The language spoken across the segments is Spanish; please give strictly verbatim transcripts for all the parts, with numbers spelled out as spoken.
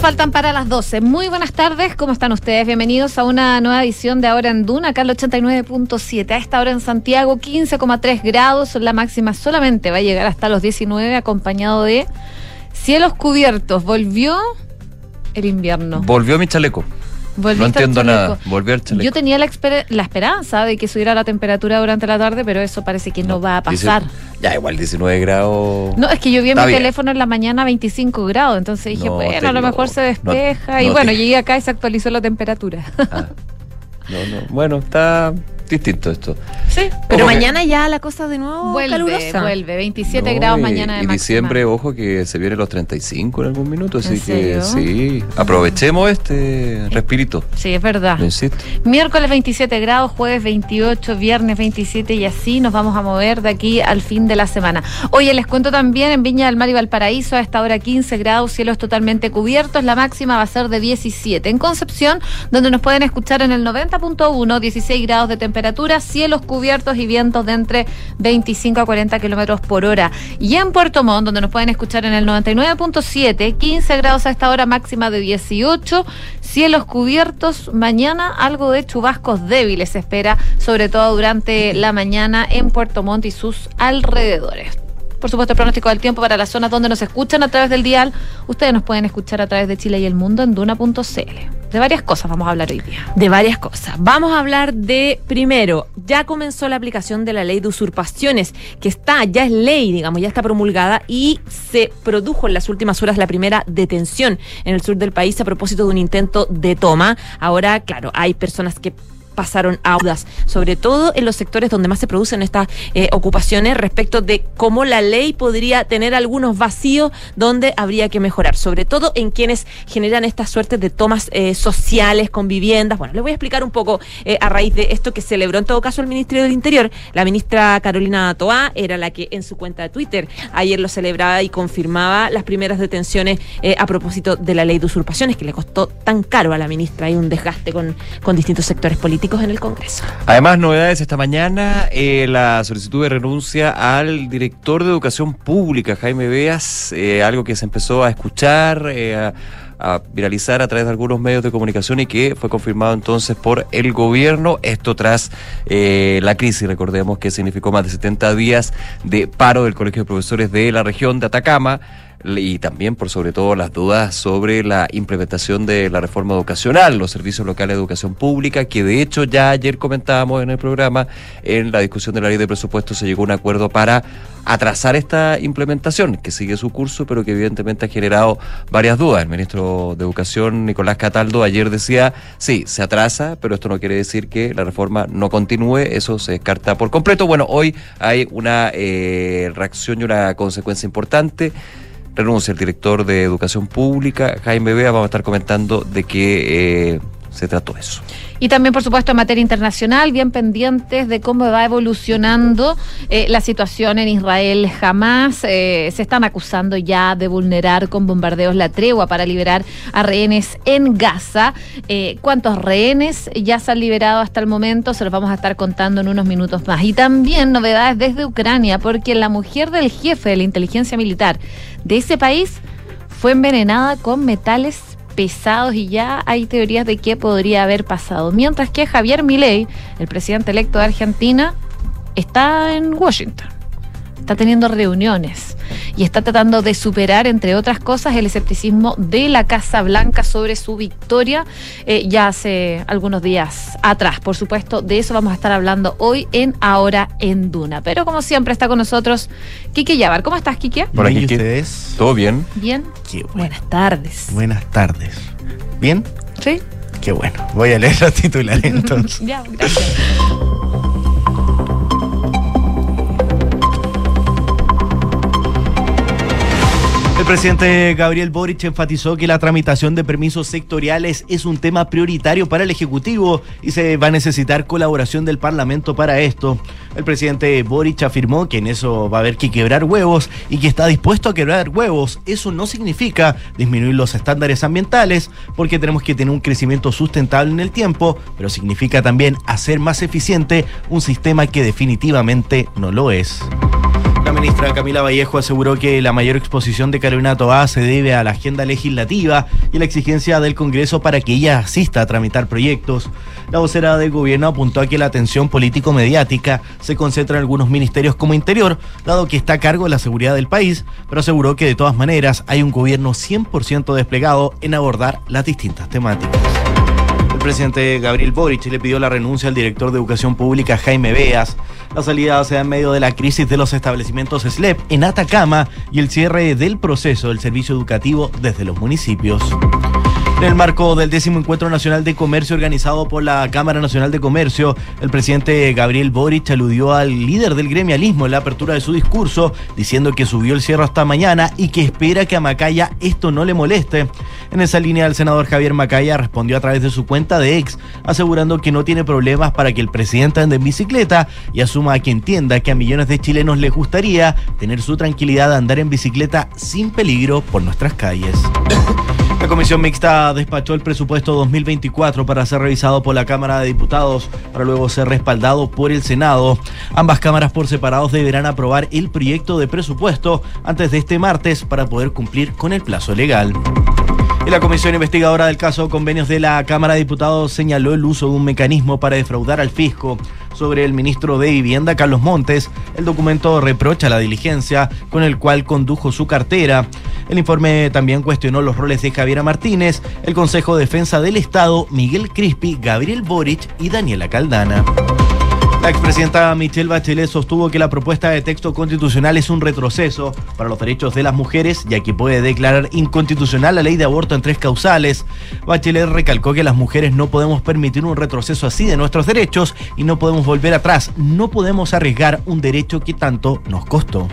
faltan para las doce. Muy buenas tardes, ¿cómo están ustedes? Bienvenidos a una nueva edición de Ahora en Duna, acá al ochenta y nueve punto siete. A esta hora en Santiago, quince coma tres grados, la máxima solamente va a llegar hasta los diecinueve, acompañado de cielos cubiertos. Volvió el invierno. Volvió mi chaleco. Volviste no entiendo nada, volví al chaleco. Yo tenía la, esper la esperanza de que subiera la temperatura durante la tarde, pero eso parece que no, no va a pasar. Dice, ya, igual diecinueve grados. No, es que yo vi en mi bien. teléfono en la mañana veinticinco grados, entonces dije, no, bueno, a lo mejor se despeja. No, y no bueno, te... llegué acá y se actualizó la temperatura. Ah, no, no. Bueno, está distinto esto. Sí, pero ojo mañana que... ya la cosa de nuevo vuelve, calurosa. Vuelve, veintisiete no, grados y, mañana de y máxima. Diciembre, ojo que se vienen los treinta y cinco en algún minuto, así que sí, aprovechemos este respirito. Sí, es verdad. Lo insisto. Miércoles veintisiete grados, jueves veintiocho, viernes veintisiete y así nos vamos a mover de aquí al fin de la semana. Oye, les cuento también en Viña del Mar y Valparaíso a esta hora quince grados, cielos totalmente cubiertos, la máxima va a ser de diecisiete. En Concepción, donde nos pueden escuchar en el noventa punto uno, dieciséis grados de temperatura. Temperatura, cielos cubiertos y vientos de entre veinticinco a cuarenta kilómetros por hora. Y en Puerto Montt, donde nos pueden escuchar en el noventa y nueve punto siete, quince grados a esta hora, máxima de dieciocho, cielos cubiertos. Mañana algo de chubascos débiles se espera, sobre todo durante la mañana en Puerto Montt y sus alrededores. Por supuesto, el pronóstico del tiempo para las zonas donde nos escuchan a través del dial. Ustedes nos pueden escuchar a través de Chile y el mundo en duna punto cl. De varias cosas vamos a hablar hoy día. De varias cosas. Vamos a hablar de, primero, ya comenzó la aplicación de la ley de usurpaciones, que está, ya es ley, digamos, ya está promulgada, y se produjo en las últimas horas la primera detención en el sur del país a propósito de un intento de toma. Ahora, claro, hay personas que pasaron audas, sobre todo en los sectores donde más se producen estas eh, ocupaciones, respecto de cómo la ley podría tener algunos vacíos donde habría que mejorar, sobre todo en quienes generan estas suertes de tomas eh, sociales con viviendas. Bueno, les voy a explicar un poco eh, a raíz de esto que celebró en todo caso el Ministerio del Interior. La ministra Carolina Tohá era la que en su cuenta de Twitter ayer lo celebraba y confirmaba las primeras detenciones eh, a propósito de la ley de usurpaciones, que le costó tan caro a la ministra. Hay un desgaste con, con distintos sectores políticos en el Congreso. Además, novedades esta mañana, eh, la solicitud de renuncia al director de Educación Pública, Jaime Veas, eh, algo que se empezó a escuchar, eh, a, a viralizar a través de algunos medios de comunicación y que fue confirmado entonces por el gobierno, esto tras eh, la crisis, recordemos que significó más de setenta días de paro del Colegio de Profesores de la región de Atacama, y también por sobre todo las dudas sobre la implementación de la reforma educacional, los servicios locales de educación pública, que de hecho ya ayer comentábamos en el programa, en la discusión de la ley de presupuesto se llegó a un acuerdo para atrasar esta implementación, que sigue su curso, pero que evidentemente ha generado varias dudas. El ministro de Educación, Nicolás Cataldo, ayer decía, sí, se atrasa, pero esto no quiere decir que la reforma no continúe, eso se descarta por completo. Bueno, hoy hay una eh, reacción y una consecuencia importante. Renuncia el director de Educación Pública, Jaime Veas. Vamos a estar comentando de qué eh, se trató eso. Y también, por supuesto, en materia internacional, bien pendientes de cómo va evolucionando eh, la situación en Israel. Jamás eh, se están acusando ya de vulnerar con bombardeos la tregua para liberar a rehenes en Gaza. Eh, ¿Cuántos rehenes ya se han liberado hasta el momento? Se los vamos a estar contando en unos minutos más. Y también novedades desde Ucrania, porque la mujer del jefe de la inteligencia militar de ese país fue envenenada con metales pesados y ya hay teorías de qué podría haber pasado. Mientras que Javier Milei, el presidente electo de Argentina, está en Washington, está teniendo reuniones y está tratando de superar, entre otras cosas, el escepticismo de la Casa Blanca sobre su victoria eh, ya hace algunos días atrás. Por supuesto, de eso vamos a estar hablando hoy en Ahora en Duna. Pero como siempre está con nosotros Kike Llabar. ¿Cómo estás, Kike? Por aquí, ustedes. ¿Todo bien? Bien. Qué bueno. Buenas tardes. Buenas tardes. ¿Bien? Sí. Qué bueno. Voy a leer los titulares entonces. Ya, gracias. El presidente Gabriel Boric enfatizó que la tramitación de permisos sectoriales es un tema prioritario para el Ejecutivo y se va a necesitar colaboración del Parlamento para esto. El presidente Boric afirmó que en eso va a haber que quebrar huevos y que está dispuesto a quebrar huevos. Eso no significa disminuir los estándares ambientales, porque tenemos que tener un crecimiento sustentable en el tiempo, pero significa también hacer más eficiente un sistema que definitivamente no lo es. La ministra Camila Vallejo aseguró que la mayor exposición de Carolina Tohá se debe a la agenda legislativa y la exigencia del Congreso para que ella asista a tramitar proyectos. La vocera del gobierno apuntó a que la atención político-mediática se concentra en algunos ministerios como Interior, dado que está a cargo de la seguridad del país, pero aseguró que de todas maneras hay un gobierno cien por ciento desplegado en abordar las distintas temáticas. El presidente Gabriel Boric le pidió la renuncia al director de Educación Pública Jaime Veas. La salida se da en medio de la crisis de los establecimientos SLEP en Atacama y el cierre del proceso del servicio educativo desde los municipios. En el marco del décimo Encuentro Nacional de Comercio organizado por la Cámara Nacional de Comercio, el presidente Gabriel Boric aludió al líder del gremialismo en la apertura de su discurso, diciendo que subió el cierre hasta mañana y que espera que a Macaya esto no le moleste. En esa línea, el senador Javier Macaya respondió a través de su cuenta de X, asegurando que no tiene problemas para que el presidente ande en bicicleta y asuma a que entienda que a millones de chilenos les gustaría tener su tranquilidad de andar en bicicleta sin peligro por nuestras calles. La Comisión Mixta despachó el presupuesto dos mil veinticuatro para ser revisado por la Cámara de Diputados, para luego ser respaldado por el Senado. Ambas cámaras por separados deberán aprobar el proyecto de presupuesto antes de este martes para poder cumplir con el plazo legal. La Comisión Investigadora del Caso Convenios de la Cámara de Diputados señaló el uso de un mecanismo para defraudar al fisco. Sobre el ministro de Vivienda, Carlos Montes, el documento reprocha la diligencia con el cual condujo su cartera. El informe también cuestionó los roles de Javiera Martínez, el Consejo de Defensa del Estado, Miguel Crispi, Gabriel Boric y Daniela Caldana. La expresidenta Michelle Bachelet sostuvo que la propuesta de texto constitucional es un retroceso para los derechos de las mujeres, ya que puede declarar inconstitucional la ley de aborto en tres causales. Bachelet recalcó que las mujeres no podemos permitir un retroceso así de nuestros derechos y no podemos volver atrás, no podemos arriesgar un derecho que tanto nos costó.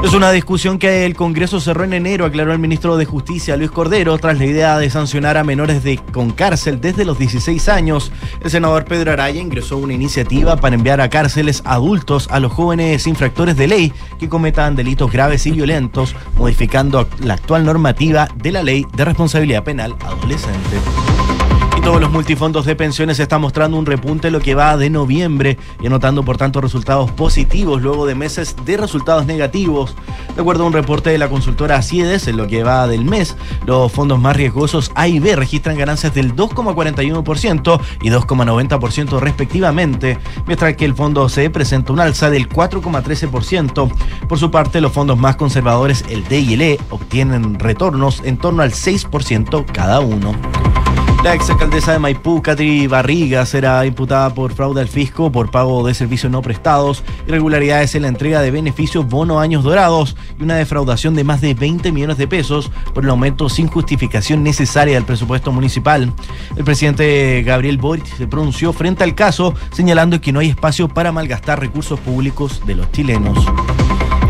Es una discusión que el Congreso cerró en enero, aclaró el ministro de Justicia, Luis Cordero, tras la idea de sancionar a menores de, con cárcel desde los dieciséis años. El senador Pedro Araya ingresó una iniciativa para enviar a cárceles adultos a los jóvenes infractores de ley que cometan delitos graves y violentos, modificando la actual normativa de la Ley de Responsabilidad Penal Adolescente. Y todos los multifondos de pensiones están mostrando un repunte en lo que va de noviembre y anotando por tanto resultados positivos luego de meses de resultados negativos. De acuerdo a un reporte de la consultora Ciedes, en lo que va del mes, los fondos más riesgosos A y B registran ganancias del dos coma cuarenta y uno por ciento y dos coma noventa por ciento respectivamente, mientras que el fondo C presenta un alza del cuatro coma trece por ciento. Por su parte, los fondos más conservadores, el D y el E, obtienen retornos en torno al seis por ciento cada uno. La exalcaldesa de Maipú, Catri Barriga, será imputada por fraude al fisco por pago de servicios no prestados, irregularidades en la entrega de beneficios bono años dorados y una defraudación de más de veinte millones de pesos por el aumento sin justificación necesaria del presupuesto municipal. El presidente Gabriel Boric se pronunció frente al caso, señalando que no hay espacio para malgastar recursos públicos de los chilenos.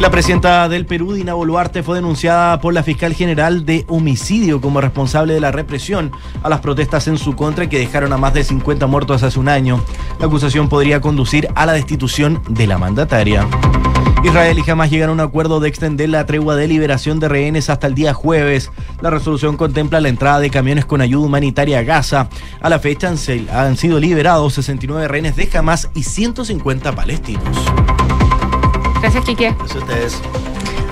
La presidenta del Perú, Dina Boluarte, fue denunciada por la fiscal general de homicidio como responsable de la represión a las protestas en su contra que dejaron a más de cincuenta muertos hace un año. La acusación podría conducir a la destitución de la mandataria. Israel y Hamás llegaron a un acuerdo de extender la tregua de liberación de rehenes hasta el día jueves. La resolución contempla la entrada de camiones con ayuda humanitaria a Gaza. A la fecha han sido liberados sesenta y nueve rehenes de Hamás y ciento cincuenta palestinos. Gracias, Kike. Gracias a ustedes.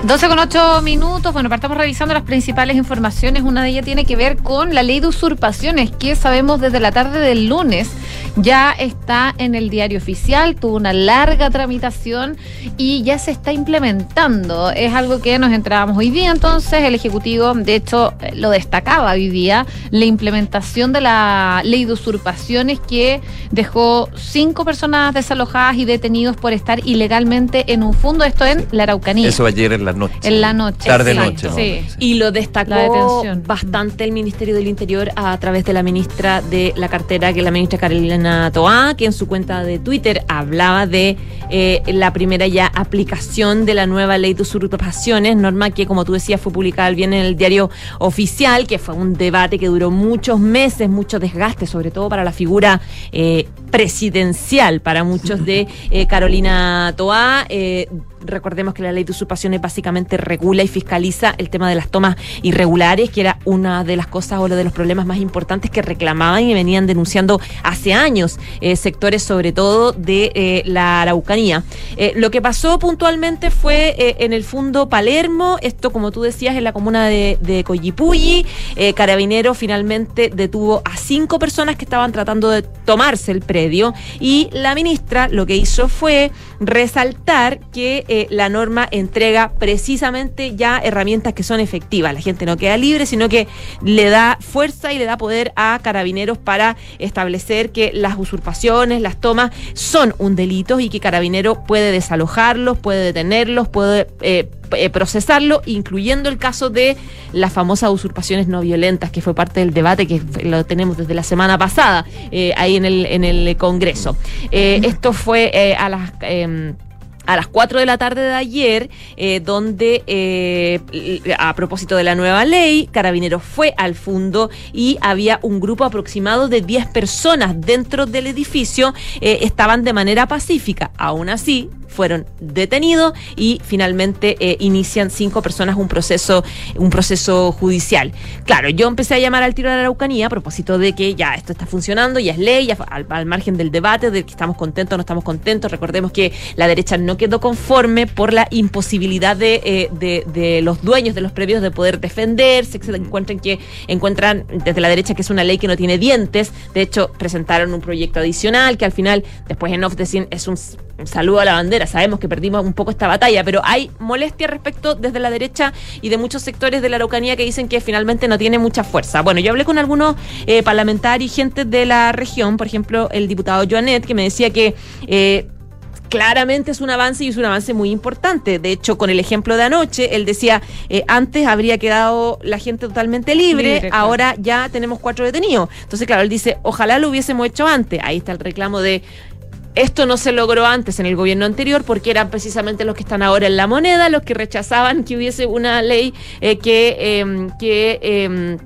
doce con ocho minutos. Bueno, partamos revisando las principales informaciones. Una de ellas tiene que ver con la ley de usurpaciones, que sabemos desde la tarde del lunes ya está en el diario oficial, tuvo una larga tramitación y ya se está implementando. Es algo que nos entrábamos hoy día, entonces el Ejecutivo, de hecho, lo destacaba hoy día, la implementación de la ley de usurpaciones que dejó cinco personas desalojadas y detenidos por estar ilegalmente en un fondo, esto en la Araucanía. Eso ayer en la noche. En la noche. Tarde noche. Sí. ¿No? Y lo destacó bastante el Ministerio del Interior a través de la ministra de la cartera, que es la ministra Carolina Tohá, que en su cuenta de Twitter hablaba de eh, la primera ya aplicación de la nueva ley de usurpaciones, norma que, como tú decías, fue publicada el viernes en el diario oficial, que fue un debate que duró muchos meses, mucho desgaste, sobre todo para la figura eh, presidencial, para muchos, de eh, Carolina Tohá. Eh, Recordemos que la ley de usurpaciones básicamente regula y fiscaliza el tema de las tomas irregulares, que era una de las cosas o uno de los problemas más importantes que reclamaban y venían denunciando hace años años, eh, sectores sobre todo de eh, la Araucanía. Eh, lo que pasó puntualmente fue eh, en el Fundo Palermo, esto como tú decías en la comuna de, de Collipulli. eh, Carabinero finalmente detuvo a cinco personas que estaban tratando de tomarse el predio, y la ministra lo que hizo fue resaltar que eh, la norma entrega precisamente ya herramientas que son efectivas. La gente no queda libre, sino que le da fuerza y le da poder a Carabineros para establecer que las usurpaciones, las tomas son un delito, y que Carabineros puede desalojarlos, puede detenerlos, puede eh, procesarlo, incluyendo el caso de las famosas usurpaciones no violentas, que fue parte del debate que lo tenemos desde la semana pasada eh, ahí en el, en el Congreso. Eh, esto fue eh, a las... Eh, a las cuatro de la tarde de ayer, eh, donde eh, a propósito de la nueva ley, Carabineros fue al fundo y había un grupo aproximado de diez personas dentro del edificio, eh, estaban de manera pacífica. Aún así, fueron detenidos y finalmente eh, inician cinco personas un proceso, un proceso judicial. Claro, yo empecé a llamar al tiro a la Araucanía a propósito de que ya esto está funcionando, ya es ley, ya, al, al margen del debate de que estamos contentos o no estamos contentos. Recordemos que la derecha no quedó conforme por la imposibilidad de, eh, de, de los dueños de los predios de poder defenderse, que se encuentran, que encuentran desde la derecha que es una ley que no tiene dientes. De hecho, presentaron un proyecto adicional que al final, después en off decían, es un saludo a la bandera. Sabemos que perdimos un poco esta batalla, pero hay molestia respecto desde la derecha y de muchos sectores de la Araucanía que dicen que finalmente no tiene mucha fuerza. Bueno, yo hablé con algunos eh, parlamentarios y gente de la región, por ejemplo, el diputado Joannette, que me decía que eh, claramente es un avance, y es un avance muy importante. De hecho, con el ejemplo de anoche, él decía, eh, antes habría quedado la gente totalmente libre, libre ahora claro. Ya tenemos cuatro detenidos. Entonces, claro, él dice, ojalá lo hubiésemos hecho antes. Ahí está el reclamo de... esto no se logró antes en el gobierno anterior porque eran precisamente los que están ahora en La Moneda los que rechazaban que hubiese una ley eh, que... Eh, que eh,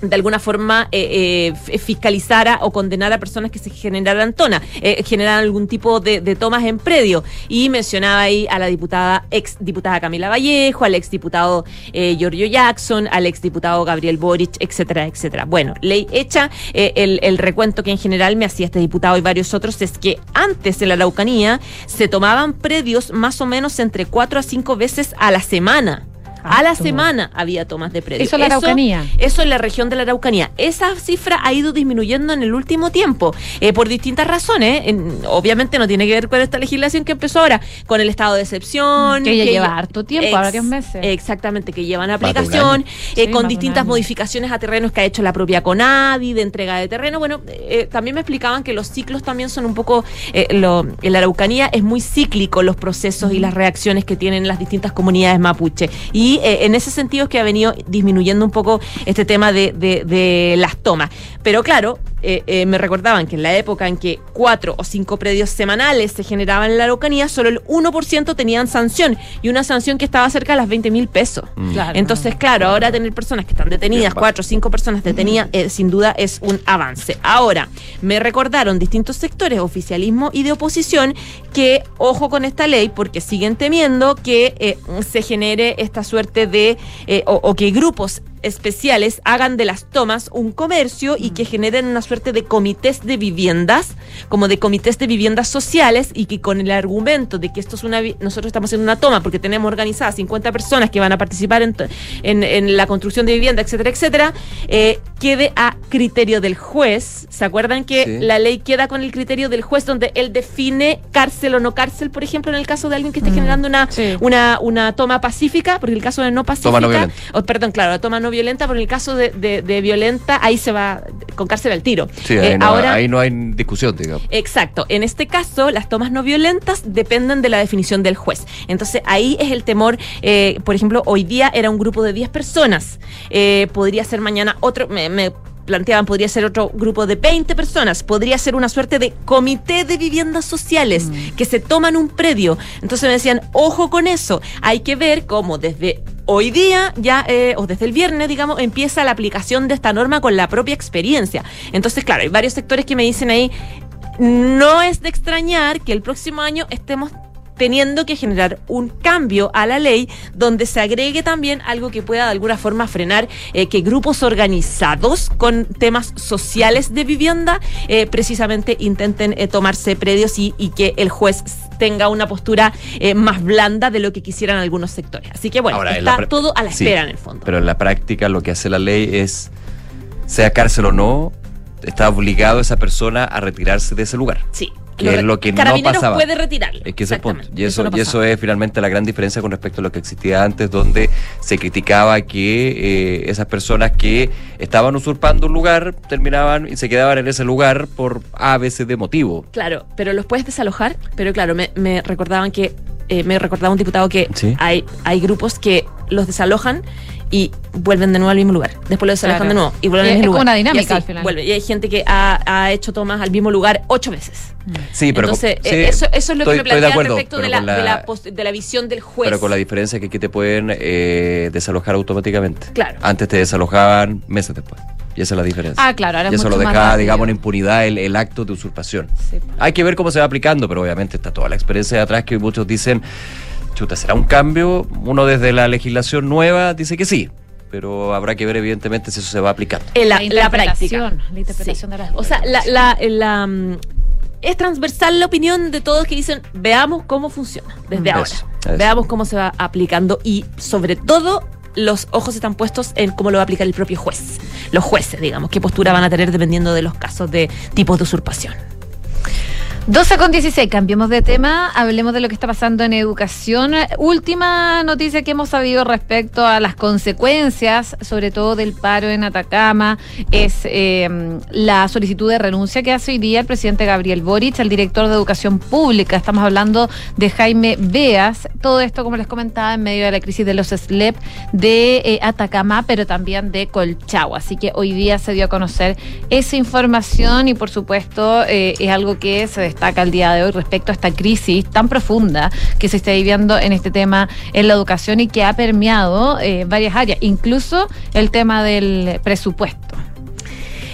de alguna forma eh, eh, fiscalizara o condenara a personas que se generaran tona, eh, generaran algún tipo de, de tomas en predio. Y mencionaba ahí a la diputada, ex diputada Camila Vallejo, al ex diputado eh, Giorgio Jackson, al ex diputado Gabriel Boric, etcétera, etcétera. Bueno, ley hecha. eh, el, el recuento que en general me hacía este diputado y varios otros es que antes en la Araucanía se tomaban predios más o menos entre cuatro a cinco veces a la semana. A la semana había tomas de predios. Eso en la Araucanía. Eso, eso en la región de la Araucanía. Esa cifra ha ido disminuyendo en el último tiempo, eh, por distintas razones. En, obviamente no tiene que ver con esta legislación que empezó ahora, con el estado de excepción. Que ya que lleva harto tiempo, ex, ahora que es meses. Exactamente, que llevan aplicación, eh, sí, con distintas modificaciones a terrenos que ha hecho la propia CONADI, de entrega de terreno. Bueno, eh, también me explicaban que los ciclos también son un poco, eh, lo, en la Araucanía es muy cíclico los procesos y las reacciones que tienen las distintas comunidades mapuche. Y Y eh, en ese sentido es que ha venido disminuyendo un poco este tema de, de, de las tomas. Pero claro, eh, eh, me recordaban que en la época en que cuatro o cinco predios semanales se generaban en la Araucanía, solo el uno por ciento tenían sanción, y una sanción que estaba cerca de las veinte mil pesos. Mm. Claro. Entonces, claro, ahora tener personas que están detenidas, cuatro o cinco personas detenidas, eh, sin duda es un avance. Ahora, me recordaron distintos sectores, oficialismo y de oposición, que ojo con esta ley porque siguen temiendo que eh, se genere esta suerte de eh, o, o que grupos especiales hagan de las tomas un comercio y que generen una suerte de comités de viviendas, como de comités de viviendas sociales, y que con el argumento de que esto es una, nosotros estamos en una toma porque tenemos organizadas cincuenta personas que van a participar en, en, en la construcción de vivienda, etcétera, etcétera, eh, quede a criterio del juez. ¿Se acuerdan que sí, la ley queda con el criterio del juez, donde él define cárcel o no cárcel, por ejemplo, en el caso de alguien que esté mm, generando una, sí. una, una toma pacífica, porque el caso de no pacífica, toma no violenta. Oh, perdón, claro, la toma no violenta, por el caso de, de, de violenta, ahí se va con cárcel al tiro. Sí, ahí, eh, no, ahora, ahí no hay discusión, digamos. Exacto. En este caso, las tomas no violentas dependen de la definición del juez. Entonces, ahí es el temor. Eh, por ejemplo, hoy día era un grupo de diez personas. Eh, podría ser mañana otro... Me, me, planteaban, podría ser otro grupo de veinte personas, podría ser una suerte de comité de viviendas sociales mm. que se toman un predio. Entonces me decían, ojo con eso, hay que ver cómo desde hoy día, ya eh, o desde el viernes, digamos, empieza la aplicación de esta norma con la propia experiencia. Entonces, claro, hay varios sectores que me dicen ahí, no es de extrañar que el próximo año estemos teniendo que generar un cambio a la ley donde se agregue también algo que pueda de alguna forma frenar eh, que grupos organizados con temas sociales de vivienda eh, precisamente intenten eh, tomarse predios y, y que el juez tenga una postura eh, más blanda de lo que quisieran algunos sectores. Así que bueno, ahora, está todo a la espera, sí, en el fondo. Pero en la práctica lo que hace la ley es, sea cárcel o no, está obligado esa persona a retirarse de ese lugar. Sí. Que lo, es lo que no pasaba. Puede retirarlo. Es que ese punto. Y eso, eso no y eso es finalmente la gran diferencia con respecto a lo que existía antes, donde se criticaba que eh, esas personas que estaban usurpando un lugar terminaban y se quedaban en ese lugar por A veces de motivo. Claro, pero los puedes desalojar. Pero claro, me, me recordaban que eh, me recordaba un diputado que ¿sí? hay hay grupos que los desalojan y vuelven de nuevo al mismo lugar. Después lo desalojan, claro, de nuevo y vuelven y al mismo lugar. Es como una dinámica al final. Vuelve. Y hay gente que ha, ha hecho tomas al mismo lugar ocho veces. Sí, pero entonces, con, sí, eso, eso es lo estoy, que me plantea de acuerdo, respecto de la, la, de, la post, de la visión del juez. Pero con la diferencia que aquí te pueden eh, desalojar automáticamente. Claro. Antes te desalojaban meses después. Y esa es la diferencia. Ah, claro, ahora y es eso mucho lo deja, digamos, en impunidad el, el acto de usurpación. Sí, pues. Hay que ver cómo se va aplicando, pero obviamente está toda la experiencia de atrás que hoy muchos dicen. Chuta, ¿será un cambio? Uno desde la legislación nueva dice que sí, pero habrá que ver evidentemente si eso se va aplicando. La, la, la práctica. La interpretación, sí, de las... O sea, la, la, la, la, es transversal la opinión de todos que dicen, veamos cómo funciona desde eso, ahora. Eso. Veamos cómo se va aplicando y sobre todo los ojos están puestos en cómo lo va a aplicar el propio juez. Los jueces, digamos, qué postura van a tener dependiendo de los casos de tipos de usurpación. doce con dieciséis, cambiemos de tema, hablemos de lo que está pasando en educación. Última noticia que hemos sabido respecto a las consecuencias, sobre todo del paro en Atacama, es eh, la solicitud de renuncia que hace hoy día el presidente Gabriel Boric, el director de Educación Pública. Estamos hablando de Jaime Veas. Todo esto, como les comentaba, en medio de la crisis de los S L E P de eh, Atacama, pero también de Colchagua. Así que hoy día se dio a conocer esa información y, por supuesto, eh, es algo que se destaca el día de hoy respecto a esta crisis tan profunda que se está viviendo en este tema en la educación y que ha permeado eh, varias áreas, incluso el tema del presupuesto.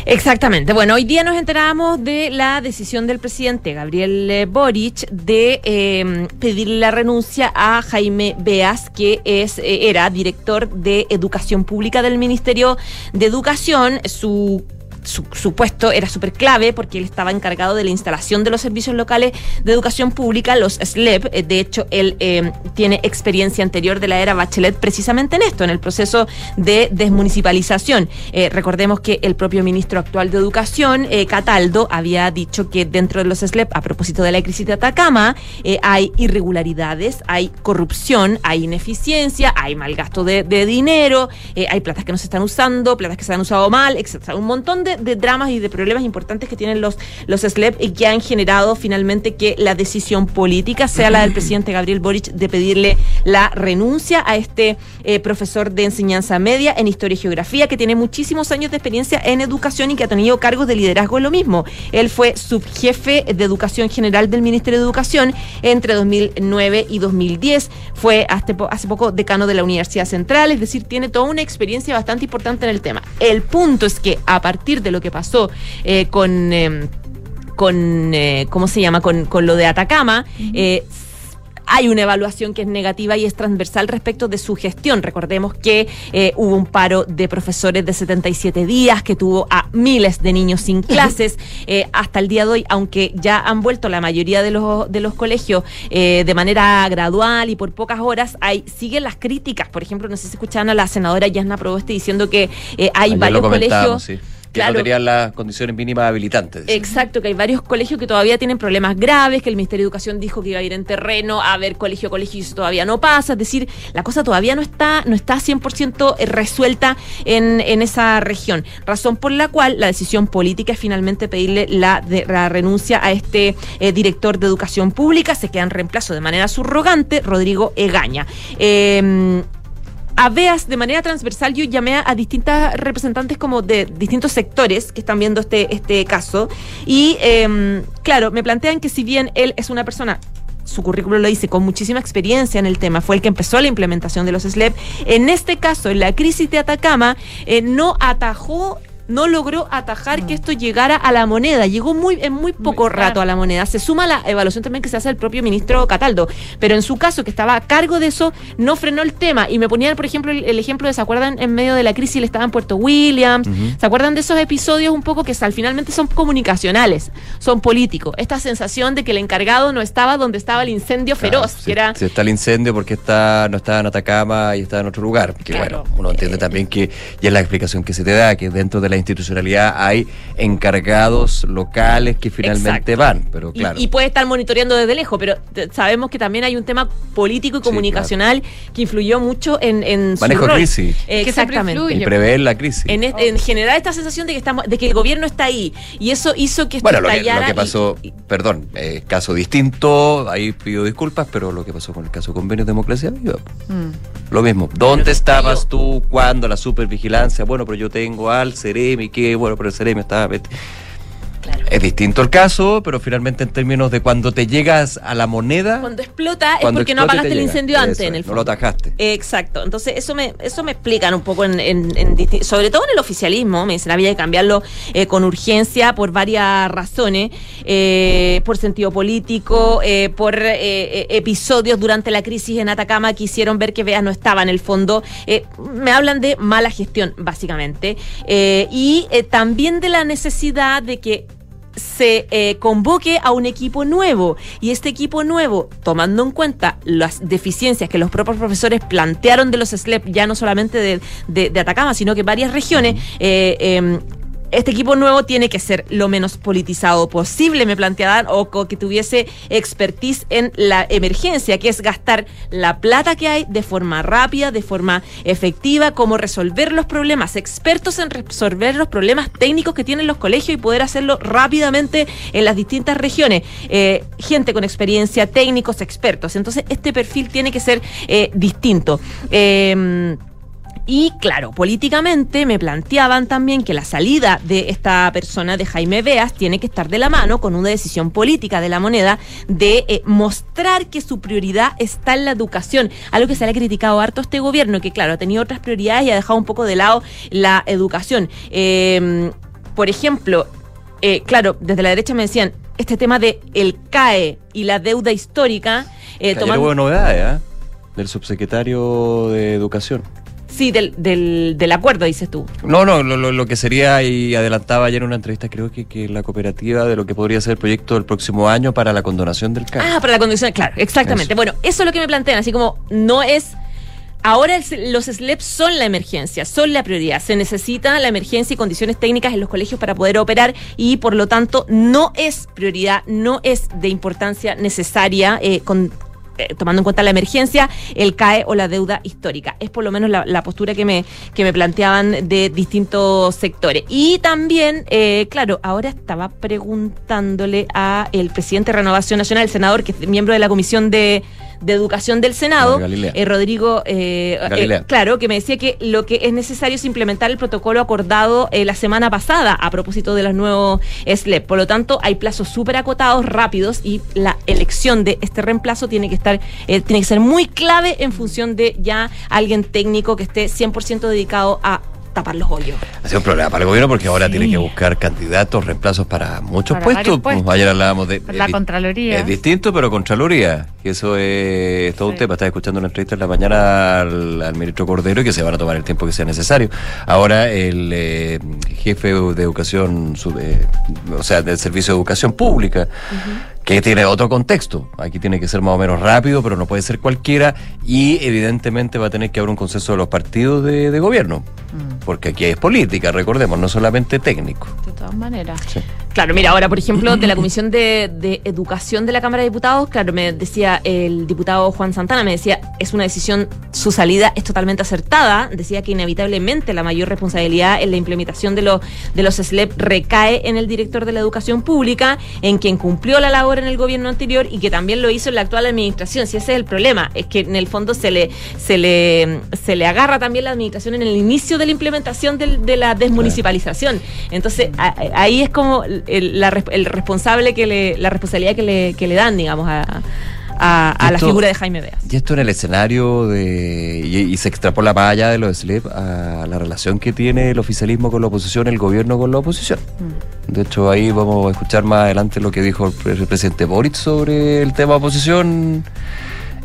Exactamente. Bueno, hoy día nos enteramos de la decisión del presidente Gabriel Boric de eh, pedirle la renuncia a Jaime Veas, que es eh, era director de Educación Pública del Ministerio de Educación. Su Su, su puesto era súper clave porque él estaba encargado de la instalación de los servicios locales de educación pública, los S L E P. De hecho, él eh, tiene experiencia anterior de la era Bachelet precisamente en esto, en el proceso de desmunicipalización. Eh, recordemos que el propio ministro actual de Educación, eh, Cataldo, había dicho que dentro de los S L E P, a propósito de la crisis de Atacama, eh, hay irregularidades, hay corrupción, hay ineficiencia, hay mal gasto de, de dinero, eh, hay platas que no se están usando, platas que se han usado mal, etcétera. Un montón de de dramas y de problemas importantes que tienen los, los S L E P y que han generado finalmente que la decisión política sea la del presidente Gabriel Boric de pedirle la renuncia a este eh, profesor de enseñanza media en historia y geografía que tiene muchísimos años de experiencia en educación y que ha tenido cargos de liderazgo en lo mismo. Él fue subjefe de Educación General del Ministerio de Educación entre dos mil nueve y dos mil diez. Fue hasta, hace poco decano de la Universidad Central, es decir, tiene toda una experiencia bastante importante en el tema. El punto es que a partir de lo que pasó eh, con eh, con eh, ¿cómo se llama? con, con lo de Atacama, uh-huh. eh, hay una evaluación que es negativa y es transversal respecto de su gestión. Recordemos que eh, hubo un paro de profesores de setenta y siete días que tuvo a miles de niños sin clases. Eh, hasta el día de hoy, aunque ya han vuelto la mayoría de los de los colegios eh, de manera gradual y por pocas horas, hay siguen las críticas. Por ejemplo, no sé si escuchaban a la senadora Yasna Provoste diciendo que eh, hay Ayer varios colegios... Sí. Que claro, no tenían las condiciones mínimas habilitantes. Exacto, que hay varios colegios que todavía tienen problemas graves, que el Ministerio de Educación dijo que iba a ir en terreno a ver colegio a colegio y eso todavía no pasa. Es decir, la cosa todavía no está no está cien por ciento resuelta en, en esa región. Razón por la cual la decisión política es finalmente pedirle la, de, la renuncia a este eh, director de Educación Pública. Se queda en reemplazo de manera subrogante Rodrigo Egaña. Eh... A Veas, de manera transversal, yo llamé a, a distintas representantes como de distintos sectores que están viendo este, este caso y, eh, claro, me plantean que si bien él es una persona, su currículum lo dice, con muchísima experiencia en el tema, fue el que empezó la implementación de los S L E P, en este caso, en la crisis de Atacama, eh, no atajó no logró atajar no. que esto llegara a la moneda. Llegó muy en muy poco muy rato claro. a la moneda. Se suma la evaluación también que se hace el propio ministro Cataldo, pero en su caso, que estaba a cargo de eso, no frenó el tema. Y me ponían, por ejemplo, el, el ejemplo de, ¿se acuerdan? En medio de la crisis le estaba en Puerto Williams. Uh-huh. ¿Se acuerdan de esos episodios un poco que al finalmente son comunicacionales, son políticos? Esta sensación de que el encargado no estaba donde estaba el incendio claro, feroz. Si, que era... si está el incendio, porque está no estaba en Atacama y está en otro lugar. Que claro. bueno, uno entiende eh... también que, y es la explicación que se te da, que dentro de la institucionalidad hay encargados locales que finalmente Exacto. van, pero claro. Y, y puede estar monitoreando desde lejos, pero sabemos que también hay un tema político y comunicacional sí, claro. que influyó mucho en, en manejo su rol. Crisis. Eh, exactamente. Y prever la crisis. En, este, en generar esta sensación de que estamos, de que el gobierno está ahí, y eso hizo que esto bueno, estallara. Lo que, lo que pasó, y, y, perdón, eh, caso distinto, ahí pido disculpas, pero lo que pasó con el caso Convenio Democracia Viva, mm. lo mismo. ¿Dónde estabas yo, tú cuando la supervigilancia? Bueno, pero yo tengo al Ceremi, que bueno, pero el Ceremi estaba... Claro. Es distinto el caso, pero finalmente en términos de cuando te llegas a la moneda... Cuando explota cuando es porque no apagaste el llega. incendio antes, eso, en el fondo. No lo atajaste. Exacto. Entonces eso me eso me explican un poco, en, en, en sobre todo en el oficialismo, me dicen, había que cambiarlo eh, con urgencia por varias razones, eh, por sentido político, eh, por eh, episodios durante la crisis en Atacama que hicieron ver que Veas no estaba en el fondo. Eh, me hablan de mala gestión, básicamente. Eh, y eh, también de la necesidad de que se eh, convoque a un equipo nuevo, y este equipo nuevo, tomando en cuenta las deficiencias que los propios profesores plantearon de los S L E P, ya no solamente de, de, de Atacama, sino que varias regiones, eh, eh, este equipo nuevo tiene que ser lo menos politizado posible, me planteaban, o, o que tuviese expertise en la emergencia, que es gastar la plata que hay de forma rápida, de forma efectiva, cómo resolver los problemas, expertos en resolver los problemas técnicos que tienen los colegios y poder hacerlo rápidamente en las distintas regiones. Eh, gente con experiencia, técnicos, expertos. Entonces, este perfil tiene que ser eh, distinto. Eh, Y claro, políticamente me planteaban también que la salida de esta persona, de Jaime Veas, tiene que estar de la mano con una decisión política de la moneda de eh, mostrar que su prioridad está en la educación, algo que se le ha criticado harto a este gobierno, que claro, ha tenido otras prioridades y ha dejado un poco de lado la educación. Eh, por ejemplo, eh, claro, desde la derecha me decían, este tema de el C A E y la deuda histórica... Eh, tomando... hubo novedades, ¿eh? Del subsecretario de Educación. Sí, del, del, del acuerdo, dices tú. No, no, lo, lo que sería, y adelantaba ayer en una entrevista, creo que, que la cooperativa de lo que podría ser el proyecto del próximo año para la condonación del C A R. Ah, para la condonación, claro, exactamente. Eso. Bueno, eso es lo que me plantean, así como no es... Ahora los S L E P son la emergencia, son la prioridad. Se necesita la emergencia y condiciones técnicas en los colegios para poder operar y, por lo tanto, no es prioridad, no es de importancia necesaria eh, con... Eh, tomando en cuenta la emergencia, el C A E o la deuda histórica. Es por lo menos la, la postura que me, que me planteaban de distintos sectores. Y también, eh, claro, ahora estaba preguntándole a el presidente de Renovación Nacional, el senador, que es miembro de la Comisión de, de Educación del Senado, eh, Rodrigo eh, Galilea. Eh, claro, que me decía que lo que es necesario es implementar el protocolo acordado eh, la semana pasada a propósito de los nuevos S L E P. Por lo tanto, hay plazos súper acotados, rápidos, y la elección de este reemplazo tiene que estar Estar, eh, tiene que ser muy clave en función de ya alguien técnico que esté cien por ciento dedicado a tapar los hoyos. Ha sido un problema para el gobierno porque ahora sí. tiene que buscar candidatos, reemplazos para muchos para puestos. puestos. Ayer hablábamos de... La es, Contraloría. Es distinto, pero Contraloría. Y eso es, es todo sí. un tema. Estaba escuchando una entrevista en la mañana al, al ministro Cordero y que se van a tomar el tiempo que sea necesario. Ahora el eh, jefe de educación, sub, eh, o sea, del Servicio de Educación Pública, uh-huh. que tiene otro contexto. Aquí tiene que ser más o menos rápido, pero no puede ser cualquiera, y evidentemente va a tener que haber un consenso de los partidos de, de gobierno, mm. porque aquí es política, recordemos, no solamente técnico. De todas maneras. Sí. Claro, mira, ahora, por ejemplo, de la Comisión de, de Educación de la Cámara de Diputados, claro, me decía el diputado Juan Santana, me decía, es una decisión, su salida es totalmente acertada, decía que inevitablemente la mayor responsabilidad en la implementación de los, de los S L E P recae en el director de la educación pública, en quien cumplió la labor en el gobierno anterior y que también lo hizo en la actual administración. Si ese es el problema, es que en el fondo se le se le, se le agarra también la administración en el inicio de la implementación del, de la desmunicipalización. Entonces a, ahí es como el, la, el responsable que le, la responsabilidad que le, que le dan, digamos, a, a, a esto, la figura de Jaime Veas. Y esto en el escenario de y, y se extrapola más allá de lo de Slep a la relación que tiene el oficialismo con la oposición, el gobierno con la oposición. Mm. De hecho, ahí vamos a escuchar más adelante lo que dijo el, el presidente Boric sobre el tema oposición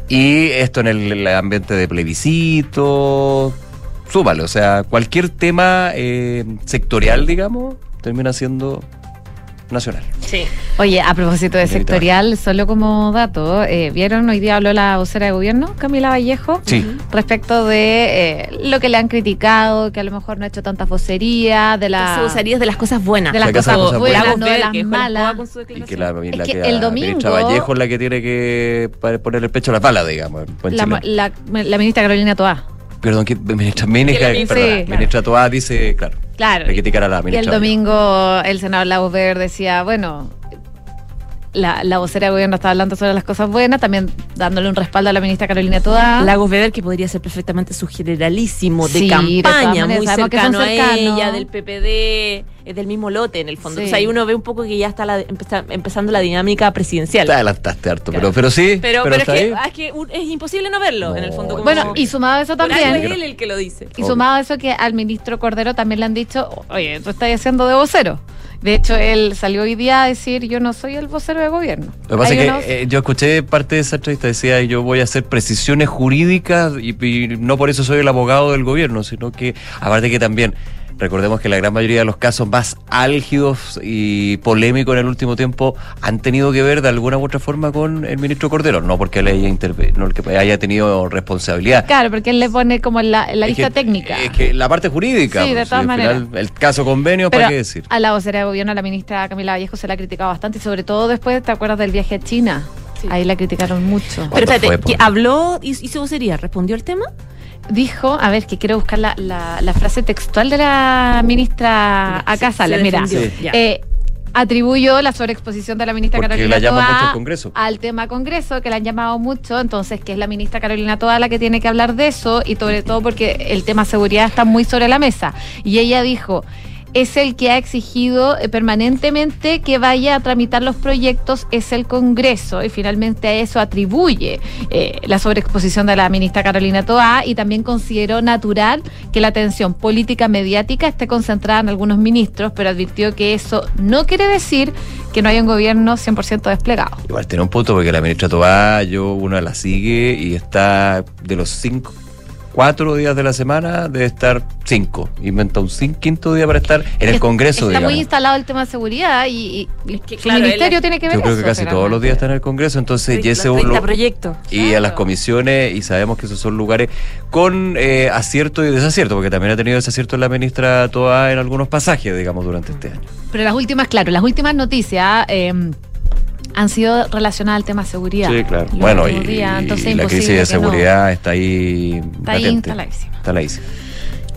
y esto en el, el ambiente de plebiscito. Súmale, o sea, cualquier tema eh, sectorial, digamos, termina siendo nacional. Sí. Oye, a propósito de sectorial, solo como dato, eh, ¿vieron? Hoy día habló la vocera de gobierno, Camila Vallejo, sí, respecto de eh, lo que le han criticado, que a lo mejor no ha hecho tantas vocerías, de las vocerías de las cosas buenas, de las cosas, cosas buenas, buenas, no de las malas. Y que la, la es que que el domingo la Vallejo es la que tiene que poner el pecho a la pala, digamos. La, la, la ministra Carolina Tohá. Perdón, que ministra, ministra, sí, perdona, claro. ministra Tohá dice, claro, claro criticar a la ministra. Y el domingo el senador Lagos Weber decía, bueno, la, la vocera de gobierno está hablando sobre las cosas buenas, también dándole un respaldo a la ministra Carolina Tohá. Lagos Weber, que podría ser perfectamente su generalísimo de sí, campaña, de muy cercano a ella, del P P D... Es del mismo lote, en el fondo. Sí. O sea, ahí uno ve un poco que ya está la, empeza, empezando la dinámica presidencial. Te adelantaste harto, claro. pero, pero sí. Pero, pero, pero es, que, es que es imposible no verlo, no, en el fondo. Como bueno, como, y sumado a eso también. Es él el que lo dice. Y sumado a eso que al ministro Cordero también le han dicho, oye, tú estás haciendo de vocero. De hecho, él salió hoy día a decir, yo no soy el vocero de gobierno. Lo que pasa es unos... que eh, yo escuché parte de esa entrevista, decía, yo voy a hacer precisiones jurídicas y, y no por eso soy el abogado del gobierno, sino que, aparte que también... Recordemos que la gran mayoría de los casos más álgidos y polémicos en el último tiempo han tenido que ver de alguna u otra forma con el ministro Cordero, no porque él haya, interve- no que haya tenido responsabilidad. Claro, porque él le pone como la, la lista que, técnica. Es que la parte jurídica. Sí, de todas pues, maneras. Final, el caso convenio, pero ¿para qué decir? A la vocera de gobierno, a la ministra Camila Vallejo, se la ha criticado bastante, y sobre todo después, ¿te acuerdas del viaje a China? Sí. Ahí la criticaron mucho. Pero espérate, fue, por... que habló, hizo vocería, respondió al tema. Dijo, a ver, que quiero buscar la, la, la frase textual de la ministra. Acá sale, mira, sí. eh, atribuyó la sobreexposición de la ministra Porque Carolina la Tohá mucho el Congreso. Al tema Congreso, que la han llamado mucho, entonces que es la ministra Carolina Tohá la que tiene que hablar de eso, y sobre todo porque el tema seguridad está muy sobre la mesa. Y ella dijo, es el que ha exigido permanentemente que vaya a tramitar los proyectos, es el Congreso, y finalmente a eso atribuye eh, la sobreexposición de la ministra Carolina Tohá, y también consideró natural que la atención política mediática esté concentrada en algunos ministros, pero advirtió que eso no quiere decir que no haya un gobierno cien por ciento desplegado. Igual tiene un punto, porque la ministra Tohá, yo uno la sigue y está de los cinco... Cuatro días de la semana debe estar cinco. Inventa un cinco, quinto día para estar en el Congreso. Está digamos. muy instalado el tema de seguridad y, y, y es que, claro, el ministerio él, tiene que ver eso. Yo creo que eso, casi realmente. todos los días está en el Congreso, entonces ya ese uno. proyectos. Y claro. a las comisiones, y sabemos que esos son lugares con eh, acierto y desacierto, porque también ha tenido desacierto la ministra Tohá en algunos pasajes, digamos, durante este año. Pero las últimas, claro, las últimas noticias. Eh, han sido relacionadas al tema seguridad. Sí, claro. Los bueno, y, días, y la crisis de seguridad no. está ahí Está ahí instaladísima. instaladísima.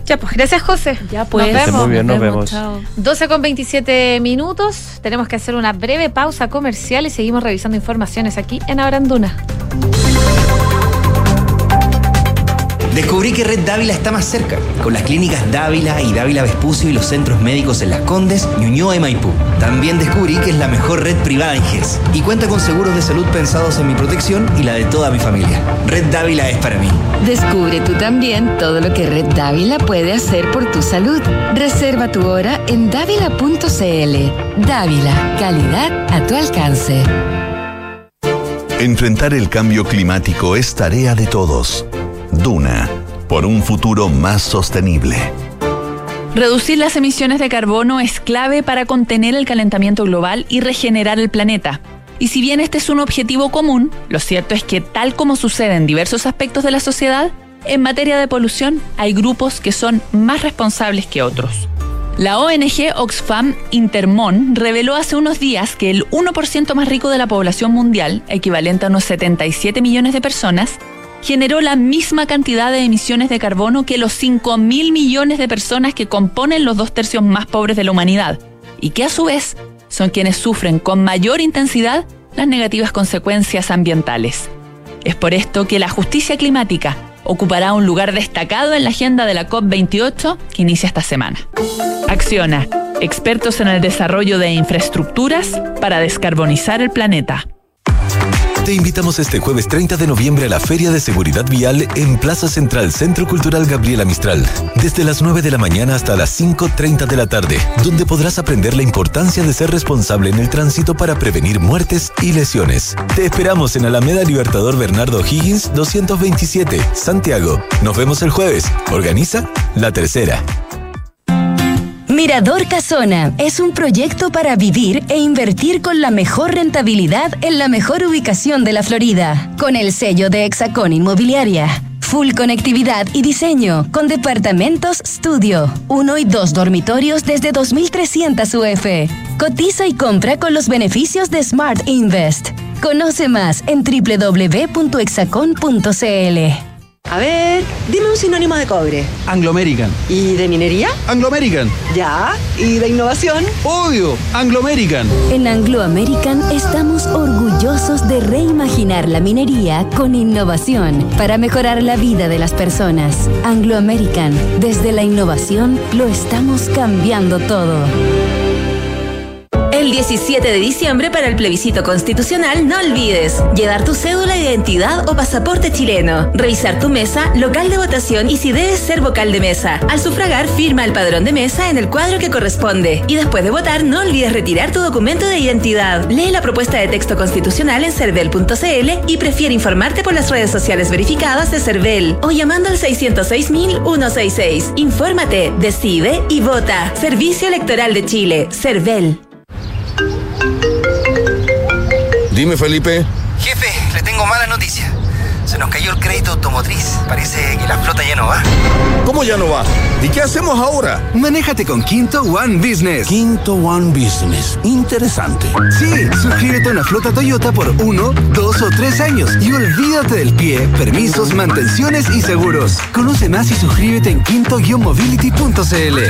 Ya, pues, gracias, José. Ya, pues. Nos vemos. Muy bien, nos, nos vemos. vemos. doce con veintisiete minutos. Tenemos que hacer una breve pausa comercial y seguimos revisando informaciones aquí en Ahora en Duna. Descubrí que Red Dávila está más cerca, con las clínicas Dávila y Dávila Vespucio y los centros médicos en Las Condes, Ñuñoa y Maipú. También descubrí que es la mejor red privada en G E S y cuenta con seguros de salud pensados en mi protección y la de toda mi familia. Red Dávila es para mí. Descubre tú también todo lo que Red Dávila puede hacer por tu salud. Reserva tu hora en dávila punto c l. Dávila, calidad a tu alcance. Enfrentar el cambio climático es tarea de todos. Duna, por un futuro más sostenible. Reducir las emisiones de carbono es clave para contener el calentamiento global y regenerar el planeta. Y si bien este es un objetivo común, lo cierto es que, tal como sucede en diversos aspectos de la sociedad, en materia de polución hay grupos que son más responsables que otros. La O N G Oxfam Intermón reveló hace unos días que el uno por ciento más rico de la población mundial, equivalente a unos setenta y siete millones de personas, generó la misma cantidad de emisiones de carbono que los cinco mil millones de personas que componen los dos tercios más pobres de la humanidad, y que a su vez son quienes sufren con mayor intensidad las negativas consecuencias ambientales. Es por esto que la justicia climática ocupará un lugar destacado en la agenda de la COP veintiocho que inicia esta semana. Acciona, expertos en el desarrollo de infraestructuras para descarbonizar el planeta. Te invitamos este jueves treinta de noviembre a la Feria de Seguridad Vial en Plaza Central, Centro Cultural Gabriela Mistral, desde las nueve de la mañana hasta las cinco treinta de la tarde, donde podrás aprender la importancia de ser responsable en el tránsito para prevenir muertes y lesiones. Te esperamos en Alameda Libertador Bernardo Higgins doscientos veintisiete, Santiago. Nos vemos el jueves. Organiza La Tercera. Mirador Casona es un proyecto para vivir e invertir con la mejor rentabilidad en la mejor ubicación de la Florida, con el sello de Hexacón Inmobiliaria. Full conectividad y diseño, con departamentos estudio, uno y dos dormitorios desde dos mil trescientos U F. Cotiza y compra con los beneficios de Smart Invest. Conoce más en doble u doble u doble u punto hexacon punto c l. A ver, dime un sinónimo de cobre. Anglo American. ¿Y de minería? Anglo American. Ya, ¿y de innovación? Obvio, Anglo American. En Anglo American estamos orgullosos de reimaginar la minería con innovación para mejorar la vida de las personas. Anglo American, desde la innovación lo estamos cambiando todo. El diecisiete de diciembre, para el plebiscito constitucional, no olvides llevar tu cédula, identidad o pasaporte chileno, revisar tu mesa, local de votación y si debes ser vocal de mesa. Al sufragar, firma el padrón de mesa en el cuadro que corresponde. Y después de votar, no olvides retirar tu documento de identidad. Lee la propuesta de texto constitucional en cervel punto c l y prefiere informarte por las redes sociales verificadas de Cervel o llamando al seis cero seis uno seis seis. Infórmate, decide y vota. Servicio Electoral de Chile, Cervel. Dime, Felipe. Jefe, le tengo mala noticia. Se nos cayó el crédito automotriz. Parece que la flota ya no va. ¿Cómo ya no va? ¿Y qué hacemos ahora? Manéjate con Quinto One Business. Quinto One Business. Interesante. Sí, suscríbete a una flota Toyota por uno, dos o tres años y olvídate del pie, permisos, mantenciones y seguros. Conoce más y suscríbete en quinto mobility punto c l.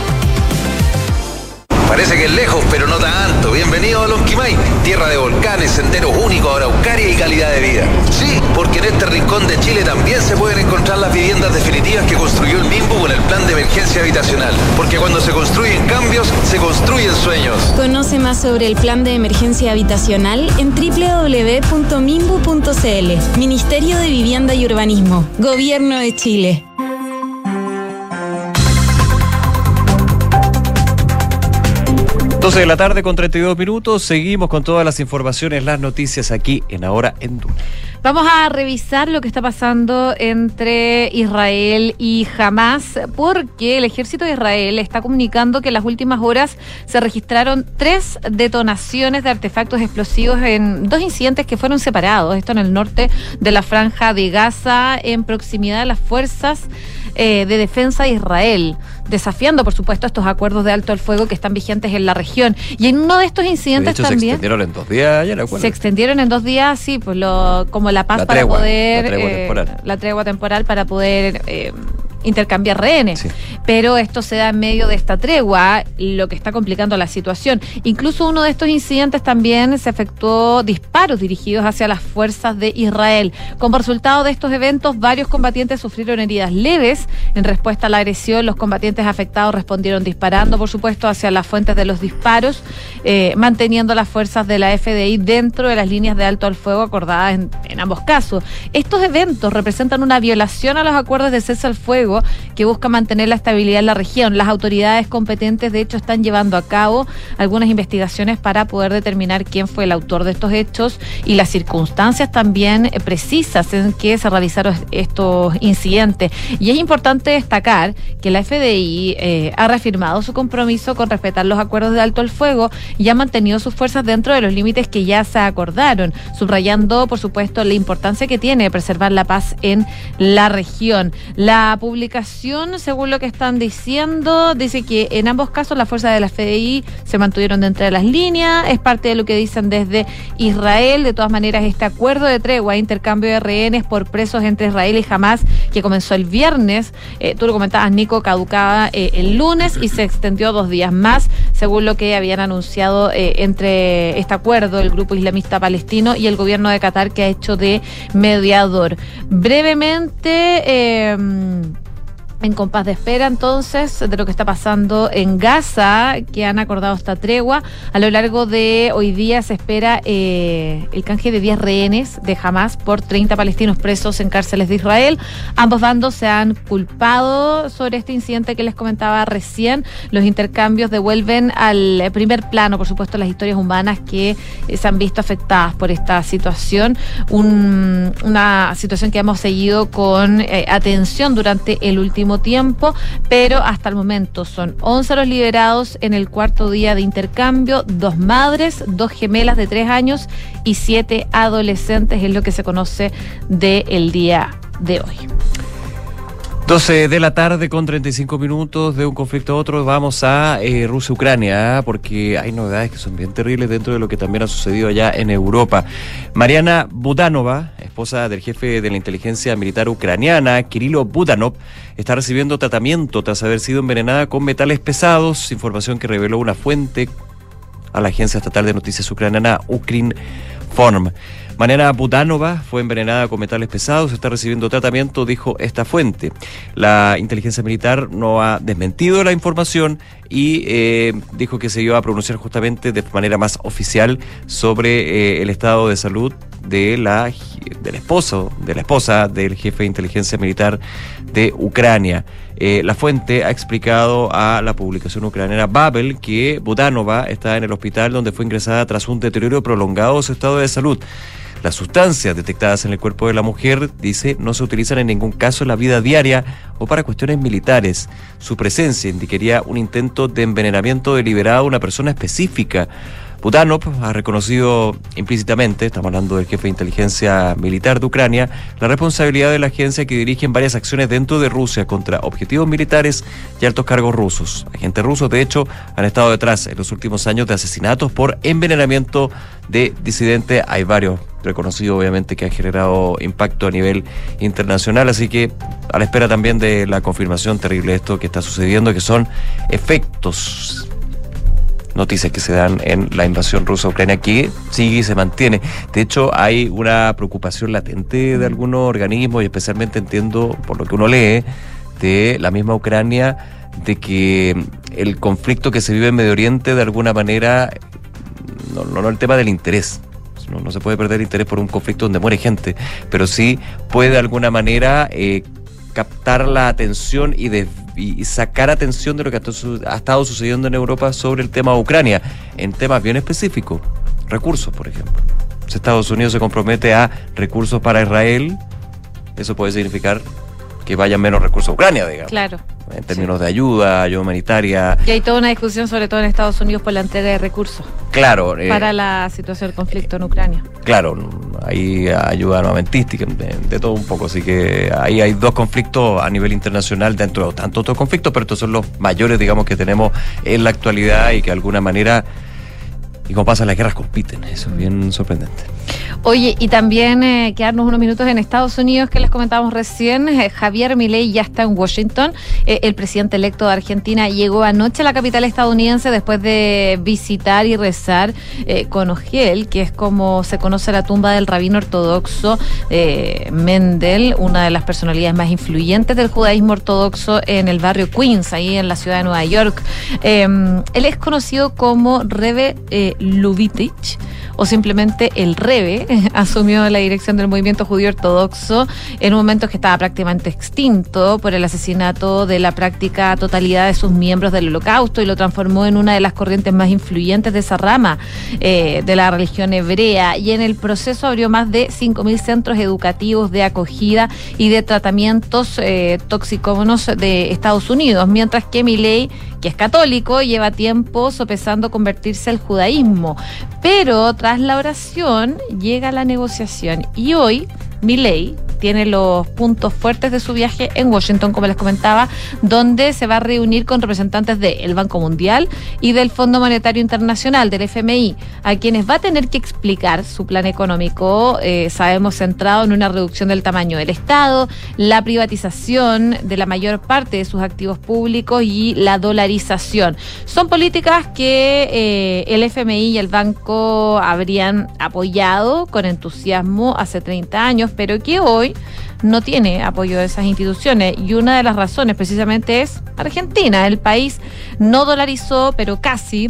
Parece que es lejos, pero no tanto. Bienvenido a Lonquimay, tierra de volcanes, senderos únicos, araucaria y calidad de vida. Sí, porque en este rincón de Chile también se pueden encontrar las viviendas definitivas que construyó el Minbu con el Plan de Emergencia Habitacional. Porque cuando se construyen cambios, se construyen sueños. Conoce más sobre el Plan de Emergencia Habitacional en doble u doble u doble u punto minbu punto c l. Ministerio de Vivienda y Urbanismo. Gobierno de Chile. doce de la tarde con treinta y dos minutos, seguimos con todas las informaciones, las noticias aquí en Ahora en Duna. Vamos a revisar lo que está pasando entre Israel y Hamás, porque el ejército de Israel está comunicando que en las últimas horas se registraron tres detonaciones de artefactos explosivos en dos incidentes que fueron separados, esto en el norte de la franja de Gaza, en proximidad a las fuerzas eh, de defensa de Israel, desafiando por supuesto estos acuerdos de alto al fuego que están vigentes en la región. Y en uno de estos incidentes de hecho, también... se extendieron en dos días, ya lo acuerdo. Se extendieron en dos días, sí, pues lo... como la paz la tregua, para poder... La tregua, eh, temporal. la tregua temporal para poder eh, intercambiar rehenes. Sí. Pero esto se da en medio de esta tregua, lo que está complicando la situación. Incluso uno de estos incidentes también se efectuó disparos dirigidos hacia las fuerzas de Israel. Como resultado de estos eventos, varios combatientes sufrieron heridas leves. En respuesta a la agresión, los combatientes afectados respondieron disparando, por supuesto, hacia las fuentes de los disparos, eh, manteniendo las fuerzas de la F D I dentro de las líneas de alto al fuego acordadas en, en ambos casos. Estos eventos representan una violación a los acuerdos de cese al fuego que busca mantener la estabilidad en la región. Las autoridades competentes, de hecho, están llevando a cabo algunas investigaciones para poder determinar quién fue el autor de estos hechos y las circunstancias también precisas en que se realizaron estos incidentes. Y es importante destacar que la F D I eh, ha reafirmado su compromiso con respetar los acuerdos de alto al fuego y ha mantenido sus fuerzas dentro de los límites que ya se acordaron, subrayando, por supuesto, la importancia que tiene preservar la paz en la región. La publicación publicación, según lo que están diciendo, dice que en ambos casos las fuerzas de la F D I se mantuvieron dentro de las líneas, es parte de lo que dicen desde Israel. De todas maneras, este acuerdo de tregua, intercambio de rehenes por presos entre Israel y Hamás, que comenzó el viernes, eh, tú lo comentabas, Nico, caducaba eh, el lunes y se extendió dos días más, según lo que habían anunciado eh, entre este acuerdo el grupo islamista palestino y el gobierno de Qatar, que ha hecho de mediador. Brevemente, eh, en compás de espera entonces de lo que está pasando en Gaza, que han acordado esta tregua, a lo largo de hoy día se espera eh, el canje de diez rehenes de Hamás por treinta palestinos presos en cárceles de Israel. Ambos bandos se han culpado sobre este incidente que les comentaba recién. Los intercambios devuelven al primer plano, por supuesto, las historias humanas que eh, se han visto afectadas por esta situación, Un, una situación que hemos seguido con eh, atención durante el último tiempo, pero hasta el momento son once los liberados en el cuarto día de intercambio, dos madres, dos gemelas de tres años y siete adolescentes, es lo que se conoce del día de hoy. doce de la tarde con treinta y cinco minutos. De un conflicto a otro vamos a eh, Rusia-Ucrania, ¿eh? porque hay novedades que son bien terribles dentro de lo que también ha sucedido allá en Europa. Mariana Budanova, esposa del jefe de la inteligencia militar ucraniana, Kirilo Budanov, está recibiendo tratamiento tras haber sido envenenada con metales pesados, información que reveló una fuente a la agencia estatal de noticias ucraniana Ukrinform. Mariana Budanova fue envenenada con metales pesados, está recibiendo tratamiento, dijo esta fuente. La inteligencia militar no ha desmentido la información y eh, dijo que se iba a pronunciar justamente de manera más oficial sobre eh, el estado de salud de la del esposo, de la esposa del jefe de inteligencia militar de Ucrania. Eh, la fuente ha explicado a la publicación ucraniana Babel que Budanova está en el hospital donde fue ingresada tras un deterioro prolongado de su estado de salud. Las sustancias detectadas en el cuerpo de la mujer, dice, no se utilizan en ningún caso en la vida diaria o para cuestiones militares. Su presencia indicaría un intento de envenenamiento deliberado a una persona específica. Budanov ha reconocido implícitamente, estamos hablando del jefe de inteligencia militar de Ucrania, la responsabilidad de la agencia que dirige varias acciones dentro de Rusia contra objetivos militares y altos cargos rusos. Agentes rusos, de hecho, han estado detrás en los últimos años de asesinatos por envenenamiento de disidentes. Hay varios reconocidos, obviamente, que han generado impacto a nivel internacional, así que a la espera también de la confirmación terrible de esto que está sucediendo, que son efectos, noticias que se dan en la invasión rusa a Ucrania, que sigue y se mantiene. De hecho, hay una preocupación latente de algunos organismos, y especialmente entiendo, por lo que uno lee, de la misma Ucrania, de que el conflicto que se vive en Medio Oriente, de alguna manera, no, no, no el tema del interés, no, no se puede perder interés por un conflicto donde muere gente, pero sí puede de alguna manera eh, captar la atención y desviar y sacar atención de lo que ha estado sucediendo en Europa sobre el tema de Ucrania, en temas bien específicos, recursos, por ejemplo. Si Estados Unidos se compromete a recursos para Israel, eso puede significar que vayan menos recursos a Ucrania, digamos. Claro. En términos sí. de ayuda, ayuda humanitaria. Y hay toda una discusión, sobre todo en Estados Unidos, por la entrega de recursos. Claro. Eh, para la situación del conflicto eh, en Ucrania. Claro, hay ayuda armamentística, de, de todo un poco. Así que ahí hay dos conflictos a nivel internacional, dentro de tantos otros conflictos, pero estos son los mayores, digamos, que tenemos en la actualidad y que de alguna manera, y como pasa, las guerras compiten. Eso es bien sorprendente. Oye, y también eh, quedarnos unos minutos en Estados Unidos, que les comentábamos recién. eh, Javier Milei ya está en Washington. Eh, el presidente electo de Argentina llegó anoche a la capital estadounidense después de visitar y rezar eh, con Ojel, que es como se conoce la tumba del rabino ortodoxo eh, Mendel, una de las personalidades más influyentes del judaísmo ortodoxo en el barrio Queens, ahí en la ciudad de Nueva York. Eh, él es conocido como Rebe eh, Lubitich, o simplemente el Rebe. Asumió la dirección del movimiento judío ortodoxo en un momento que estaba prácticamente extinto por el asesinato de la práctica totalidad de sus miembros del Holocausto, y lo transformó en una de las corrientes más influyentes de esa rama eh, de la religión hebrea, y en el proceso abrió más de cinco mil centros educativos de acogida y de tratamientos eh, toxicómanos de Estados Unidos, mientras que Milei, que es católico, lleva tiempo sopesando convertirse al judaísmo. Pero tras la oración llega la negociación, y hoy Milei tiene los puntos fuertes de su viaje en Washington, como les comentaba, donde se va a reunir con representantes del Banco Mundial y del Fondo Monetario Internacional, del F M I, a quienes va a tener que explicar su plan económico, eh, sabemos, centrado en una reducción del tamaño del Estado, la privatización de la mayor parte de sus activos públicos y la dolarización. Son políticas que eh, el F M I y el banco habrían apoyado con entusiasmo hace treinta años, pero que hoy no tiene apoyo de esas instituciones, y una de las razones precisamente es Argentina. El país no dolarizó, pero casi,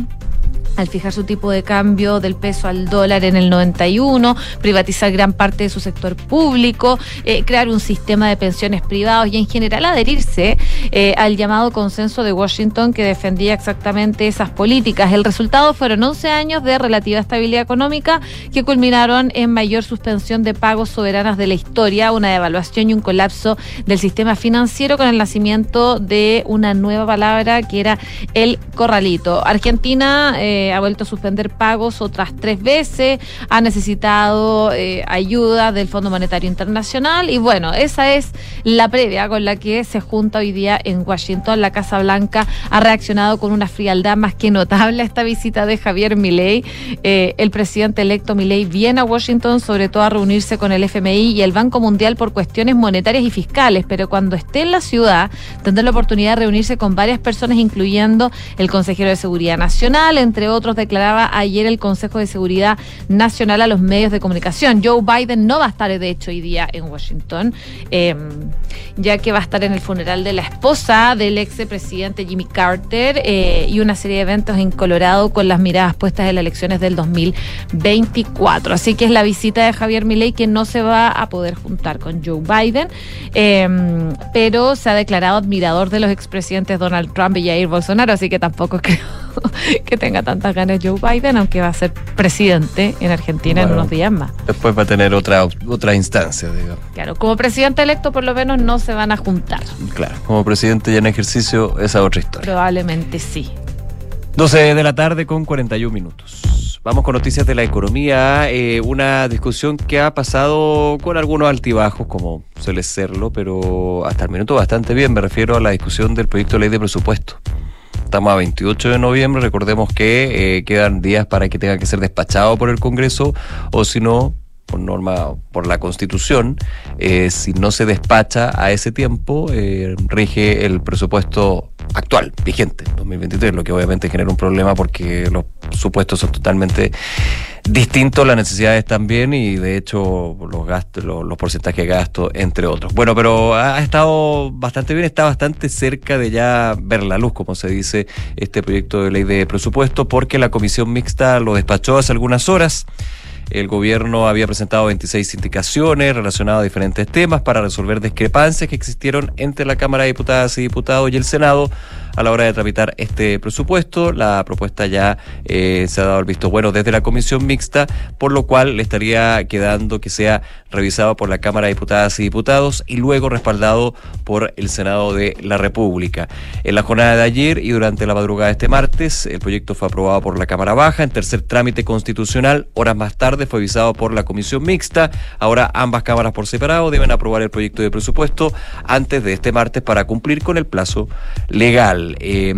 al fijar su tipo de cambio del peso al dólar en el noventa y uno, privatizar gran parte de su sector público, eh, crear un sistema de pensiones privados y en general adherirse eh, al llamado consenso de Washington, que defendía exactamente esas políticas. El resultado fueron once años de relativa estabilidad económica que culminaron en mayor suspensión de pagos soberanas de la historia, una devaluación y un colapso del sistema financiero con el nacimiento de una nueva palabra que era el corralito. Argentina eh, ha vuelto a suspender pagos otras tres veces, ha necesitado eh, ayuda del Fondo Monetario Internacional, y bueno, esa es la previa con la que se junta hoy día en Washington. La Casa Blanca ha reaccionado con una frialdad más que notable a esta visita de Javier Milei. Eh, el presidente electo Milei viene a Washington sobre todo a reunirse con el F M I y el Banco Mundial por cuestiones monetarias y fiscales, pero cuando esté en la ciudad tendrá la oportunidad de reunirse con varias personas, incluyendo el consejero de Seguridad Nacional, entre otros, declaraba ayer el Consejo de Seguridad Nacional a los medios de comunicación. Joe Biden no va a estar, de hecho, hoy día en Washington, eh, ya que va a estar en el funeral de la esposa del expresidente Jimmy Carter eh, y una serie de eventos en Colorado con las miradas puestas en las elecciones del dos mil veinticuatro. Así que es la visita de Javier Milei, que no se va a poder juntar con Joe Biden, eh, pero se ha declarado admirador de los expresidentes Donald Trump y Jair Bolsonaro, así que tampoco creo que tenga tantas ganas Joe Biden, aunque va a ser presidente en Argentina, bueno, en unos días más. Después va a tener otra otra instancia, digamos. Claro, como presidente electo por lo menos no se van a juntar. Claro, como presidente ya en ejercicio, esa es otra historia. Probablemente sí. doce de la tarde con cuarenta y un minutos. Vamos con noticias de la economía, eh, una discusión que ha pasado con algunos altibajos, como suele serlo, pero hasta el minuto bastante bien. Me refiero a la discusión del proyecto de ley de presupuesto. Estamos a veintiocho de noviembre, recordemos que eh, quedan días para que tenga que ser despachado por el Congreso, o si no, por norma, por la Constitución, eh, si no se despacha a ese tiempo, eh, rige el presupuesto actual, vigente, dos mil veintitrés, lo que obviamente genera un problema porque los supuestos son totalmente distintos, las necesidades también, y de hecho los gastos, los, los porcentajes de gasto, entre otros. Bueno, pero ha estado bastante bien, está bastante cerca de ya ver la luz, como se dice, este proyecto de ley de presupuesto, porque la comisión mixta lo despachó hace algunas horas. El gobierno había presentado veintiséis indicaciones relacionadas a diferentes temas para resolver discrepancias que existieron entre la Cámara de Diputadas y Diputados y el Senado a la hora de tramitar este presupuesto. La propuesta ya eh, se ha dado el visto bueno desde la comisión mixta, por lo cual le estaría quedando que sea revisado por la Cámara de Diputadas y Diputados y luego respaldado por el Senado de la República. En la jornada de ayer y durante la madrugada de este martes, el proyecto fue aprobado por la Cámara Baja en tercer trámite constitucional. Horas más tarde fue avisado por la comisión mixta. Ahora ambas cámaras por separado deben aprobar el proyecto de presupuesto antes de este martes para cumplir con el plazo legal. Eh,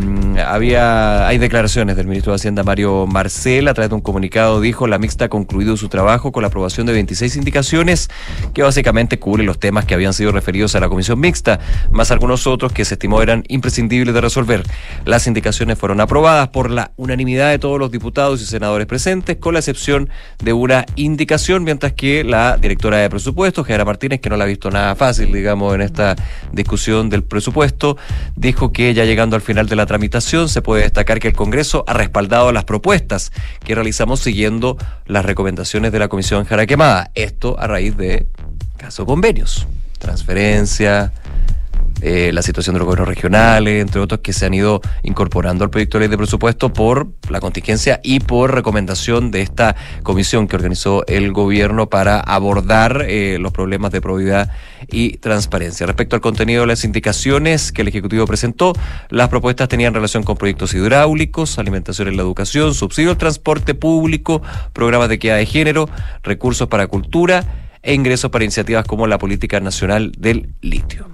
había, hay declaraciones del ministro de Hacienda Mario Marcel. A través de un comunicado dijo: la mixta ha concluido su trabajo con la aprobación de veintiséis indicaciones que básicamente cubren los temas que habían sido referidos a la comisión mixta, más algunos otros que se estimó eran imprescindibles de resolver. Las indicaciones fueron aprobadas por la unanimidad de todos los diputados y senadores presentes, con la excepción de una indicación, mientras que la directora de presupuesto, Javiera Martínez, que no la ha visto nada fácil, digamos, en esta discusión del presupuesto, dijo que ya llegando al final de la tramitación se puede destacar que el Congreso ha respaldado las propuestas que realizamos siguiendo las recomendaciones de la Comisión Jara Quemada. Esto a raíz de caso convenios, transferencia, eh, la situación de los gobiernos regionales, entre otros, que se han ido incorporando al proyecto de ley de presupuesto por la contingencia y por recomendación de esta comisión que organizó el gobierno para abordar eh, los problemas de probidad y transparencia. Respecto al contenido de las indicaciones que el Ejecutivo presentó, las propuestas tenían relación con proyectos hidráulicos, alimentación en la educación, subsidio al transporte público, programas de equidad de género, recursos para cultura e ingresos para iniciativas como la política nacional del litio.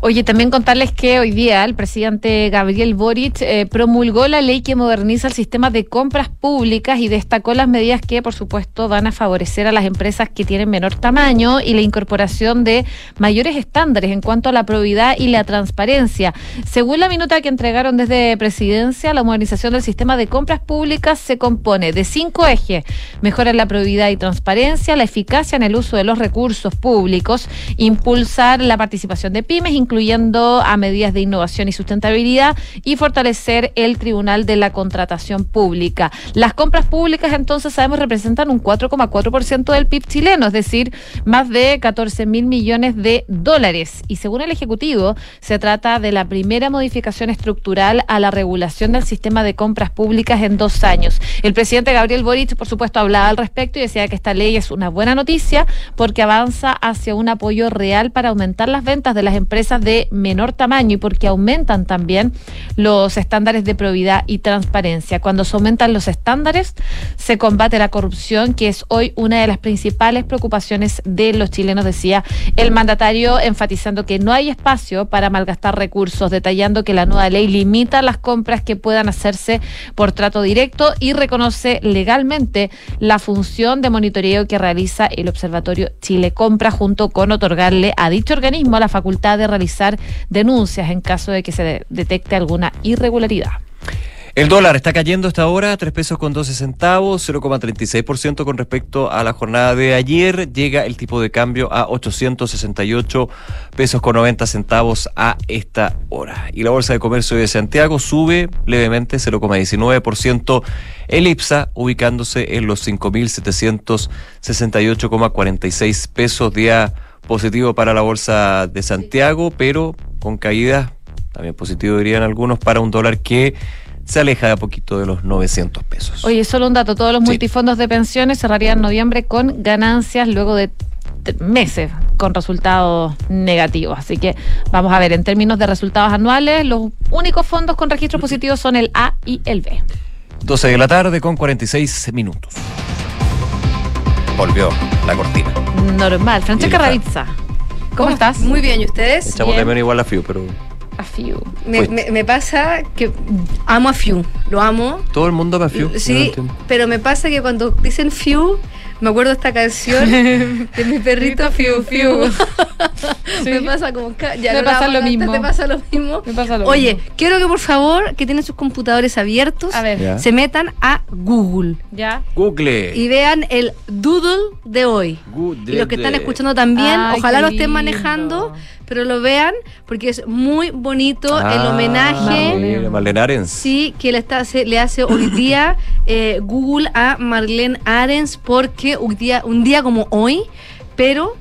Oye, también contarles que hoy día el presidente Gabriel Boric eh, promulgó la ley que moderniza el sistema de compras públicas y destacó las medidas que, por supuesto, van a favorecer a las empresas que tienen menor tamaño y la incorporación de mayores estándares en cuanto a la probidad y la transparencia. Según la minuta que entregaron desde Presidencia, la modernización del sistema de compras públicas se compone de cinco ejes: mejorar la probidad y transparencia, la eficacia en el uso de los recursos públicos, impulsar la participación de pymes, incluyendo a medidas de innovación y sustentabilidad, y fortalecer el Tribunal de la Contratación Pública. Las compras públicas, entonces, sabemos, representan un cuatro coma cuatro por ciento del P I B chileno, es decir, más de catorce mil millones de dólares. Y según el Ejecutivo, se trata de la primera modificación estructural a la regulación del sistema de compras públicas en dos años. El presidente Gabriel Boric, por supuesto, hablaba al respecto y decía que esta ley es una buena noticia porque avanza hacia un apoyo real para aumentar las ventas de las empresas de menor tamaño y porque aumentan también los estándares de probidad y transparencia. Cuando se aumentan los estándares, se combate la corrupción, que es hoy una de las principales preocupaciones de los chilenos, decía el mandatario, enfatizando que no hay espacio para malgastar recursos, detallando que la nueva ley limita las compras que puedan hacerse por trato directo y reconoce legalmente la función de monitoreo que realiza el Observatorio Chile Compra, junto con otorgarle a dicho organismo la facultad de realizar realizar denuncias en caso de que se detecte alguna irregularidad. El dólar está cayendo hasta ahora, tres pesos con doce centavos, cero coma treinta y seis por ciento con respecto a la jornada de ayer. Llega el tipo de cambio a ochocientos sesenta y ocho pesos con noventa centavos a esta hora. Y la Bolsa de Comercio de Santiago sube levemente, cero coma diecinueve por ciento. El IPSA ubicándose en los cinco mil setecientos sesenta y ocho coma cuarenta y seis pesos, día positivo para la Bolsa de Santiago, pero con caídas, también positivo dirían algunos, para un dólar que se aleja de a poquito de los novecientos pesos. Oye, solo un dato, todos los sí. multifondos de pensiones cerrarían en noviembre con ganancias luego de meses con resultados negativos, así que vamos a ver, en términos de resultados anuales, los únicos fondos con registros positivos son el A y el B. doce de la tarde con cuarenta y seis minutos. Volvió la cortina. Normal. Francesca Ravizza, ¿cómo estás? Muy bien, ¿y ustedes? Echamos de menos igual a Fiu, pero... A Fiu. Me, me, me pasa que amo a Fiu, lo amo. Todo el mundo ama a Fiu. Sí, no pero me pasa que cuando dicen Fiu, me acuerdo esta canción de mi perrito Fiu, Fiu. ¿Sí? Me pasa como... Ya me, no pasa lo mismo. Te pasa lo mismo. Me pasa lo Oye, mismo. Oye, quiero que por favor, que tienen sus computadores abiertos, a ver. Yeah. Se metan a Google. Ya. Google. Y vean el doodle de hoy. Google. Y los que están escuchando también, ay, ojalá lo estén manejando, pero lo vean, porque es muy bonito ah, el homenaje. Marlene Ahrens. Sí, que le, está, se, le hace hoy día eh, Google a Marlene Ahrens, porque un día, un día como hoy, pero...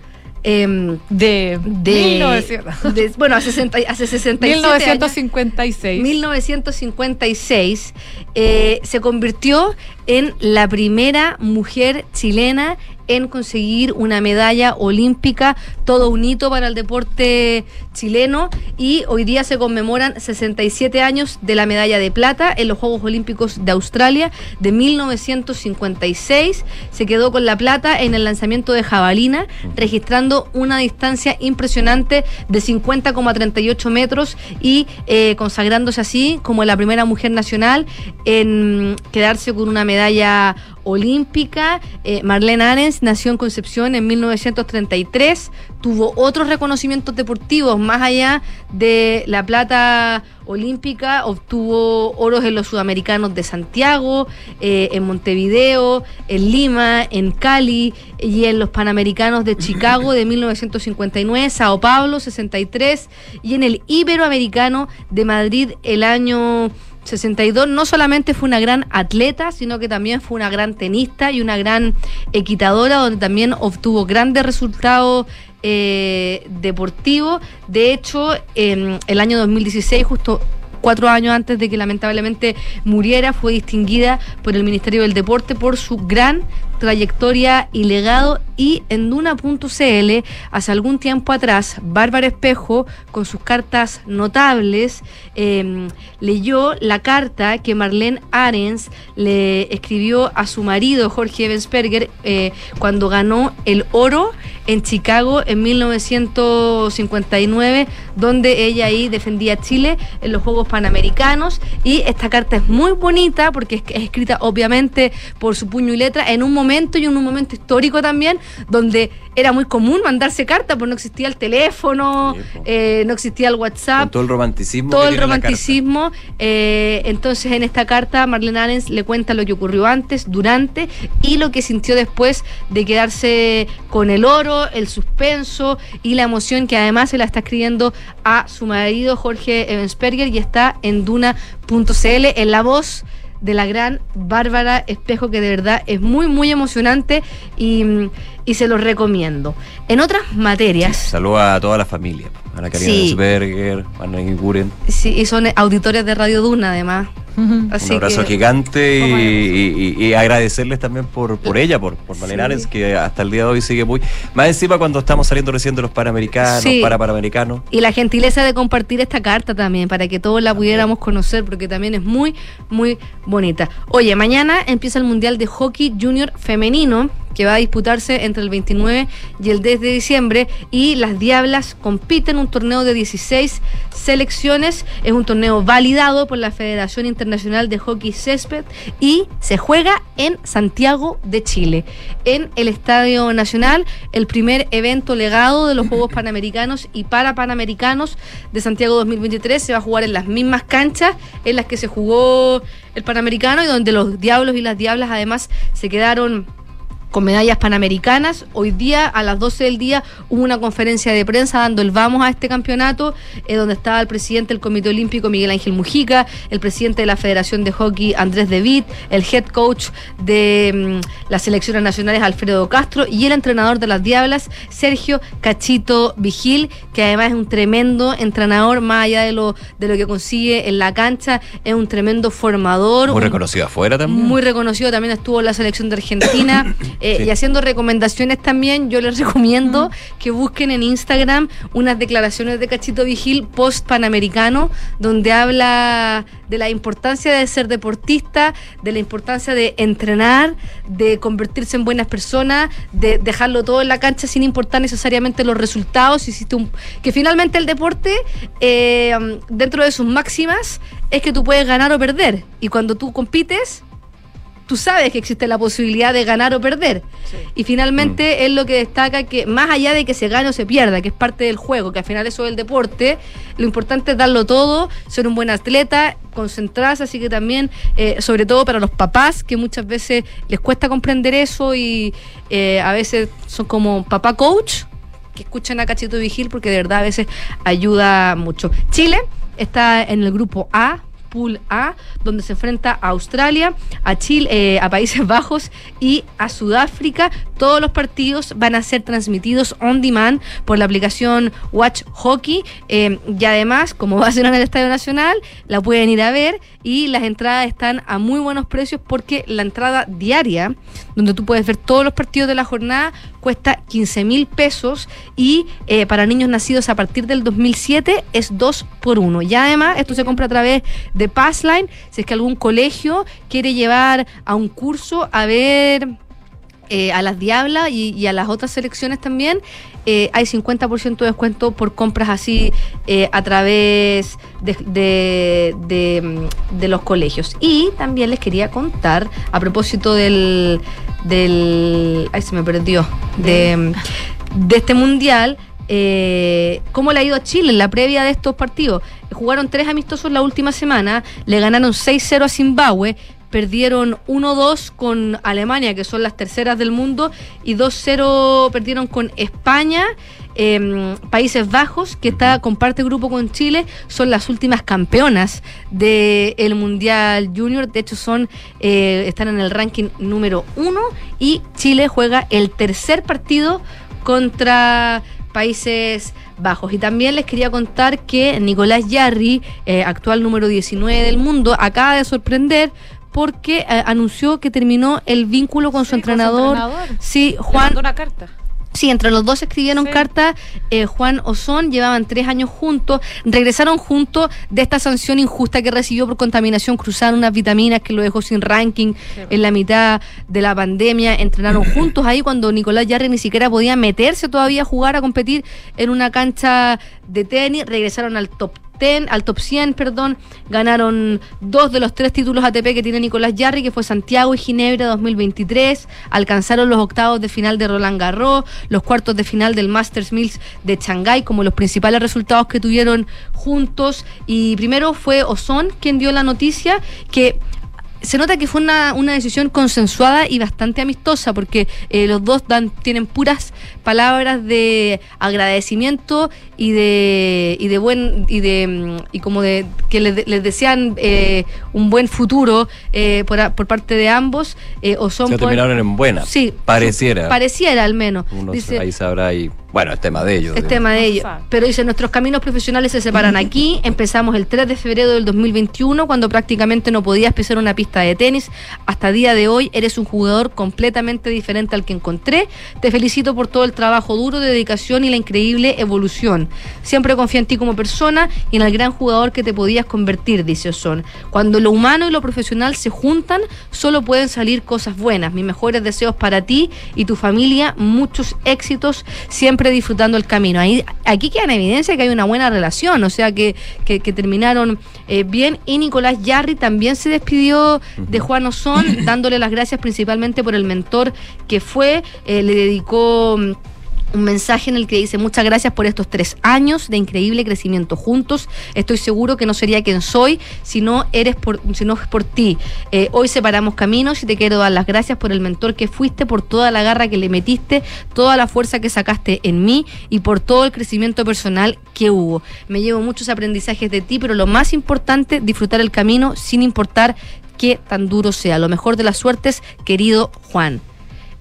Eh, de, de, de bueno, a, sesenta, a sesenta y siete mil novecientos cincuenta y seis años, mil novecientos cincuenta y seis eh, se convirtió en la primera mujer chilena en conseguir una medalla olímpica, todo un hito para el deporte chileno, y hoy día se conmemoran sesenta y siete años de la medalla de plata en los Juegos Olímpicos de Australia de mil novecientos cincuenta y seis. Se quedó con la plata en el lanzamiento de jabalina, registrando una distancia impresionante de cincuenta coma treinta y ocho metros y eh, consagrándose así como la primera mujer nacional en quedarse con una medalla olímpica. eh, Marlene Ahrens nació en Concepción en mil novecientos treinta y tres, tuvo otros reconocimientos deportivos más allá de la plata olímpica, obtuvo oros en los Sudamericanos de Santiago, eh, en Montevideo, en Lima, en Cali y en los Panamericanos de Chicago de mil novecientos cincuenta y nueve, Sao Paulo sesenta y tres y en el Iberoamericano de Madrid el año sesenta y dos. No solamente fue una gran atleta, sino que también fue una gran tenista y una gran equitadora, donde también obtuvo grandes resultados eh, deportivos. De hecho, en el año dos mil dieciséis, justo cuatro años antes de que lamentablemente muriera, fue distinguida por el Ministerio del Deporte por su gran trayectoria y legado, y en Duna punto c l hace algún tiempo atrás Bárbara Espejo, con sus cartas notables, eh, leyó la carta que Marlene Ahrens le escribió a su marido Jorge Ebensperger eh, cuando ganó el oro en Chicago en mil novecientos cincuenta y nueve, donde ella ahí defendía a Chile en los Juegos Panamericanos. Y esta carta es muy bonita porque es, es escrita obviamente por su puño y letra, en un momento y en un momento histórico también donde era muy común mandarse cartas, porque no existía el teléfono, eh, no existía el WhatsApp. Con todo el romanticismo. Todo el romanticismo. Eh, entonces en esta carta Marlene Ahrens le cuenta lo que ocurrió antes, durante y lo que sintió después de quedarse con el oro, el suspenso y la emoción, que además se la está escribiendo a su marido Jorge Ebensperger, y está en Duna punto c l en la voz de la gran Bárbara Espejo, que de verdad es muy muy emocionante y, y se los recomiendo. En otras materias... Sí, saluda a toda la familia, a la Karina Ebensperger, a Ana Guren. Sí, y son auditores de Radio Duna además. Uh-huh. Así un abrazo que, gigante y, y, y, y agradecerles también por, por ella, por, por Marlene Ahrens, sí, que hasta el día de hoy sigue muy... Más encima cuando estamos saliendo recién de los Panamericanos, sí, para Panamericanos. Y la gentileza de compartir esta carta también, para que todos la también pudiéramos conocer, porque también es muy, muy bonita. Oye, mañana empieza el Mundial de Hockey Junior Femenino, que va a disputarse entre el veintinueve y el diez de diciembre, y las Diablas compiten un torneo de dieciséis selecciones. Es un torneo validado por la Federación Internacional de Hockey Césped y se juega en Santiago de Chile, en el Estadio Nacional, el primer evento legado de los Juegos Panamericanos y para Panamericanos de Santiago dos mil veintitrés. Se va a jugar en las mismas canchas en las que se jugó el Panamericano, y donde los Diablos y las Diablas además se quedaron con medallas panamericanas. Hoy día a las doce del día hubo una conferencia de prensa dando el vamos a este campeonato, eh, donde estaba el presidente del Comité Olímpico Miguel Ángel Mujica, el presidente de la Federación de Hockey Andrés De Witt, el head coach de mmm, las selecciones nacionales Alfredo Castro y el entrenador de las Diablas Sergio Cachito Vigil, que además es un tremendo entrenador, más allá de lo, de lo que consigue en la cancha, es un tremendo formador. Muy un, reconocido afuera también. Muy reconocido, también estuvo en la selección de Argentina. Eh, sí. Y haciendo recomendaciones también, yo les recomiendo que busquen en Instagram unas declaraciones de Cachito Vigil post Panamericano, donde habla de la importancia de ser deportista, de la importancia de entrenar, de convertirse en buenas personas, de dejarlo todo en la cancha sin importar necesariamente los resultados. Hiciste un... que finalmente el deporte, eh, dentro de sus máximas, es que tú puedes ganar o perder, y cuando tú compites tú sabes que existe la posibilidad de ganar o perder, sí, y finalmente mm. es lo que destaca, que más allá de que se gane o se pierda, que es parte del juego, que al final eso es el deporte, lo importante es darlo todo, ser un buen atleta, concentrarse. Así que también, eh, sobre todo para los papás, que muchas veces les cuesta comprender eso, y eh, a veces son como papá coach, que escuchen a Cachito Vigil, porque de verdad a veces ayuda mucho. Chile está en el grupo A, Pool A, donde se enfrenta a Australia, a Chile, eh, a Países Bajos y a Sudáfrica. Todos los partidos van a ser transmitidos on demand por la aplicación Watch Hockey, eh, y además, como va a ser en el Estadio Nacional, la pueden ir a ver, y las entradas están a muy buenos precios, porque la entrada diaria, donde tú puedes ver todos los partidos de la jornada, cuesta quince mil pesos, y eh, para niños nacidos a partir del dos mil siete es dos por uno. Y además esto se compra a través de Passline, si es que algún colegio quiere llevar a un curso a ver eh, a las Diablas y, y a las otras selecciones también, eh, hay cincuenta por ciento de descuento por compras así eh, a través de, de, de, de los colegios. Y también les quería contar a propósito del del ay se me perdió de, de este mundial, eh, cómo le ha ido a Chile en la previa de estos partidos. Jugaron tres amistosos la última semana, le ganaron seis cero a Zimbabue, perdieron uno dos con Alemania, que son las terceras del mundo, y dos cero perdieron con España. Eh, Países Bajos, que está comparte grupo con Chile, son las últimas campeonas del Mundial Junior. De hecho son eh, están en el ranking número uno, y Chile juega el tercer partido contra Países Bajos. Y también les quería contar que Nicolás Jarry, eh, actual número diecinueve del mundo, acaba de sorprender porque eh, anunció que terminó el vínculo con sí, su entrenador. Con su entrenador. Sí, Juan. Le mandó una carta. Sí, entre los dos escribieron sí. cartas. eh, Juan Ozón, llevaban tres años juntos, regresaron juntos de esta sanción injusta que recibió por contaminación cruzada en unas vitaminas que lo dejó sin ranking sí. en la mitad de la pandemia. Entrenaron juntos ahí cuando Nicolás Jarry ni siquiera podía meterse todavía a jugar, a competir en una cancha de tenis. Regresaron al top ten, al top cien, perdón, ganaron dos de los tres títulos A T P que tiene Nicolás Jarry, que fue Santiago y Ginebra dos mil veintitrés, alcanzaron los octavos de final de Roland Garros, los cuartos de final del Masters Mills de Shanghái, como los principales resultados que tuvieron juntos. Y primero fue Ozón quien dio la noticia, que se nota que fue una, una decisión consensuada y bastante amistosa, porque eh, los dos dan, tienen puras palabras de agradecimiento y de y de buen y de y como de que les, les desean eh, un buen futuro eh, por, por parte de ambos. Eh, o son se terminaron en buena. Sí, pareciera. Pareciera al menos. Uno dice, ahí sabrá y bueno, es tema de ellos. Es tema de ellos. Pero dice, nuestros caminos profesionales se separan aquí. Empezamos el tres de febrero del dos mil veintiuno, cuando prácticamente no podías pisar una pista de tenis. Hasta día de hoy eres un jugador completamente diferente al que encontré. Te felicito por todo el trabajo duro, de dedicación y la increíble evolución. Siempre confía en ti como persona y en el gran jugador que te podías convertir, dice Ozón. Cuando lo humano y lo profesional se juntan, solo pueden salir cosas buenas. Mis mejores deseos para ti y tu familia. Muchos éxitos. Siempre disfrutando el camino. Ahí, aquí queda en evidencia que hay una buena relación, o sea que, que, que terminaron eh, bien. Y Nicolás Jarry también se despidió de Juan Ozón, dándole las gracias principalmente por el mentor que fue. Eh, le dedicó un mensaje en el que dice: muchas gracias por estos tres años de increíble crecimiento juntos. Estoy seguro que no sería quien soy si no eres por, si no es por ti. Eh, hoy separamos caminos y te quiero dar las gracias por el mentor que fuiste, por toda la garra que le metiste, toda la fuerza que sacaste en mí y por todo el crecimiento personal que hubo. Me llevo muchos aprendizajes de ti, pero lo más importante, disfrutar el camino sin importar qué tan duro sea. Lo mejor de las suertes, querido Juan.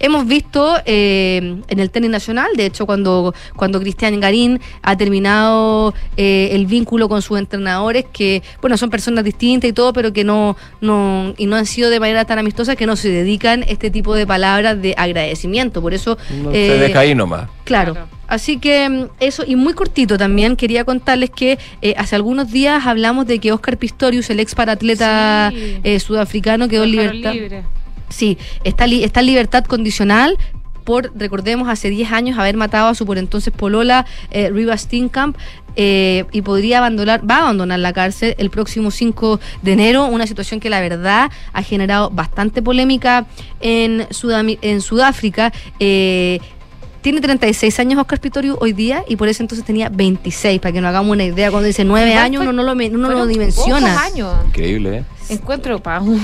Hemos visto eh, en el tenis nacional, de hecho, cuando, cuando Cristian Garín ha terminado eh, el vínculo con sus entrenadores, que bueno, son personas distintas y todo, pero que no, no, y no han sido de manera tan amistosa, que no se dedican este tipo de palabras de agradecimiento. Por eso no eh, se deja ahí nomás. Claro. claro. Así que eso, y muy cortito también, quería contarles que eh, hace algunos días hablamos de que Oscar Pistorius, el ex paratleta sí. eh, sudafricano, quedó en libertad. Libre. Sí, está, li- está en libertad condicional por, recordemos, hace diez años haber matado a su por entonces polola, eh, Riva Steenkamp, eh, y podría abandonar, va a abandonar la cárcel el próximo cinco de enero, una situación que la verdad ha generado bastante polémica en, Sudam- en Sudáfrica. eh, Tiene treinta y seis años Oscar Pistorius hoy día, y por eso entonces tenía veintiséis, para que nos hagamos una idea. Cuando dice nueve años uno no lo, uno lo dimensiona. Años. Increíble, ¿eh? Encuentro pago.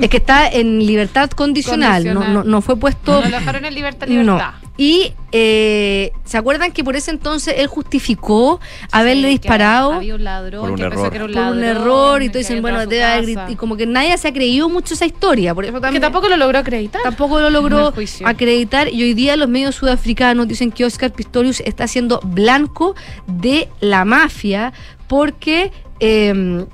Es que está en libertad condicional, condicional. No, no, no fue puesto... No lo dejaron en libertad, libertad. No. Y eh, ¿se acuerdan que por ese entonces él justificó haberle sí, disparado? Había un ladrón, por un que error. Pensó que era un ladrón, por un error, y todo dicen, bueno, debe haber, y como que nadie se ha creído mucho esa historia. Por eso también, que tampoco lo logró acreditar. Tampoco lo logró acreditar, y hoy día los medios sudafricanos dicen que Oscar Pistorius está siendo blanco de la mafia porque... Eh,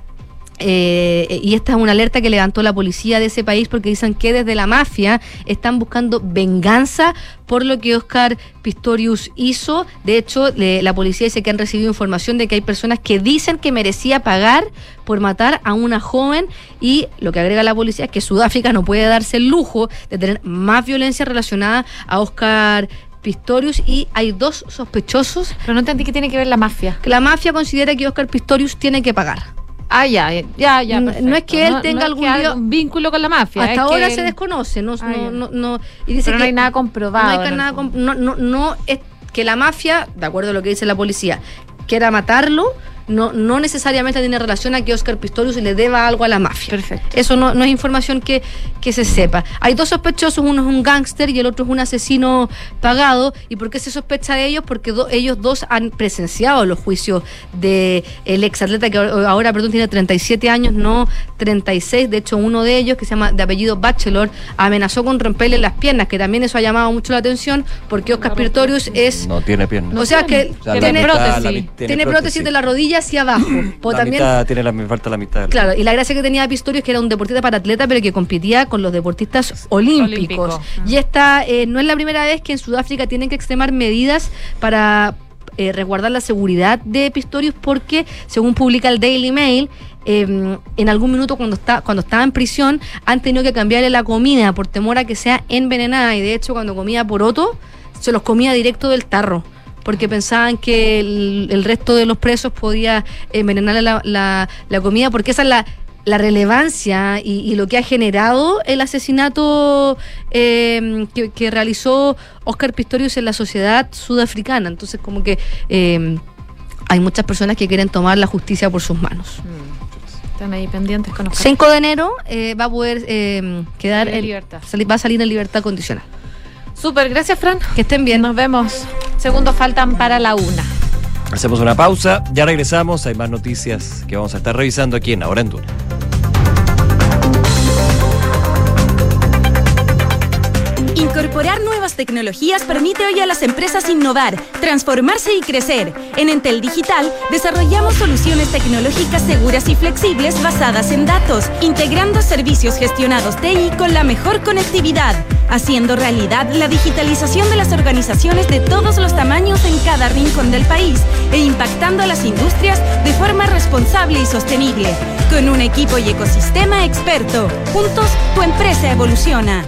Eh, y esta es una alerta que levantó la policía de ese país, porque dicen que desde la mafia están buscando venganza por lo que Oscar Pistorius hizo. De hecho, le, la policía dice que han recibido información de que hay personas que dicen que merecía pagar por matar a una joven, y lo que agrega la policía es que Sudáfrica no puede darse el lujo de tener más violencia relacionada a Oscar Pistorius, y hay dos sospechosos. Pero no entendí qué tiene que ver la mafia. Que la mafia considera que Oscar Pistorius tiene que pagar. Ah, ya, ya, ya. Perfecto. No es que él no, tenga no algún lío, vínculo con la mafia. Hasta ahora que... se desconoce. No, ah, no, no, no, y dice pero que no hay nada comprobado. No hay nada comp- no, no, no es que la mafia, de acuerdo a lo que dice la policía, quiera matarlo. No, no necesariamente tiene relación a que Oscar Pistorius le deba algo a la mafia. Perfecto. Eso no, no es información que, que se sepa. Hay dos sospechosos, uno es un gángster y el otro es un asesino pagado. ¿Y por qué se sospecha de ellos? Porque do, ellos dos han presenciado los juicios del exatleta que ahora, perdón, tiene treinta y siete años, no treinta y seis. De hecho, uno de ellos, que se llama de apellido Bachelor, amenazó con romperle las piernas, que también eso ha llamado mucho la atención, porque Oscar Pistorius es... No tiene piernas. O sea, que no tiene, tiene, la, tiene prótesis. Tiene prótesis de la rodilla, rodilla hacia abajo. Pues la también, mitad, tiene la, me falta la mitad. Claro, y la gracia que tenía Pistorius que era un deportista para atleta, pero que competía con los deportistas olímpicos. Olímpico. Y esta eh, no es la primera vez que en Sudáfrica tienen que extremar medidas para eh, resguardar la seguridad de Pistorius, porque, según publica el Daily Mail, Eh, en algún minuto cuando está cuando estaba en prisión han tenido que cambiarle la comida por temor a que sea envenenada, y de hecho cuando comía poroto se los comía directo del tarro porque pensaban que el, el resto de los presos podía envenenarle la, la, la comida, porque esa es la, la relevancia y, y lo que ha generado el asesinato eh, que, que realizó Oscar Pistorius en la sociedad sudafricana. Entonces como que eh, hay muchas personas que quieren tomar la justicia por sus manos. Mm. Están ahí pendientes con los cinco de enero eh, va a poder eh, quedar en libertad. Sali- va a salir en libertad condicional. Súper, gracias Fran. Que estén bien. Nos vemos. Segundos faltan para la una. Hacemos una pausa, ya regresamos. Hay más noticias que vamos a estar revisando aquí en Ahora en Duna. Incorporar nuevas tecnologías permite hoy a las empresas innovar, transformarse y crecer. En Entel Digital desarrollamos soluciones tecnológicas seguras y flexibles basadas en datos, integrando servicios gestionados T I con la mejor conectividad, haciendo realidad la digitalización de las organizaciones de todos los tamaños en cada rincón del país e impactando a las industrias de forma responsable y sostenible. Con un equipo y ecosistema experto, juntos tu empresa evoluciona.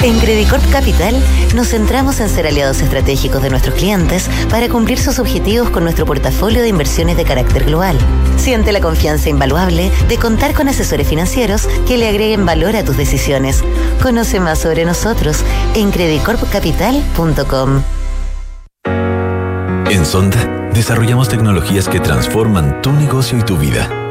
En Credicorp Capital nos centramos en ser aliados estratégicos de nuestros clientes para cumplir sus objetivos con nuestro portafolio de inversiones de carácter global. Siente la confianza invaluable de contar con asesores financieros que le agreguen valor a tus decisiones. Conoce más sobre nosotros en credicorp capital punto com. En Sonda desarrollamos tecnologías que transforman tu negocio y tu vida,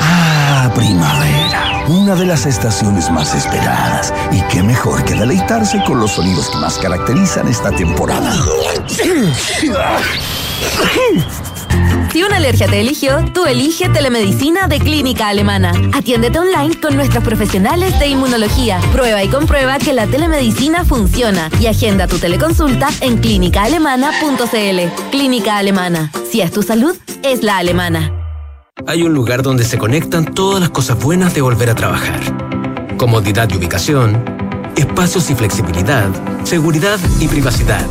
Ah, primavera. Una de las estaciones más esperadas. Y qué mejor que deleitarse con los sonidos que más caracterizan esta temporada. Si una alergia te eligió, tú elige Telemedicina de Clínica Alemana. Atiéndete online con nuestros profesionales de inmunología. Prueba y comprueba que la telemedicina funciona y agenda tu teleconsulta en clínica alemana punto c l. Clínica Alemana. Si es tu salud, es la alemana. Hay un lugar donde se conectan todas las cosas buenas de volver a trabajar. Comodidad y ubicación, espacios y flexibilidad, seguridad y privacidad.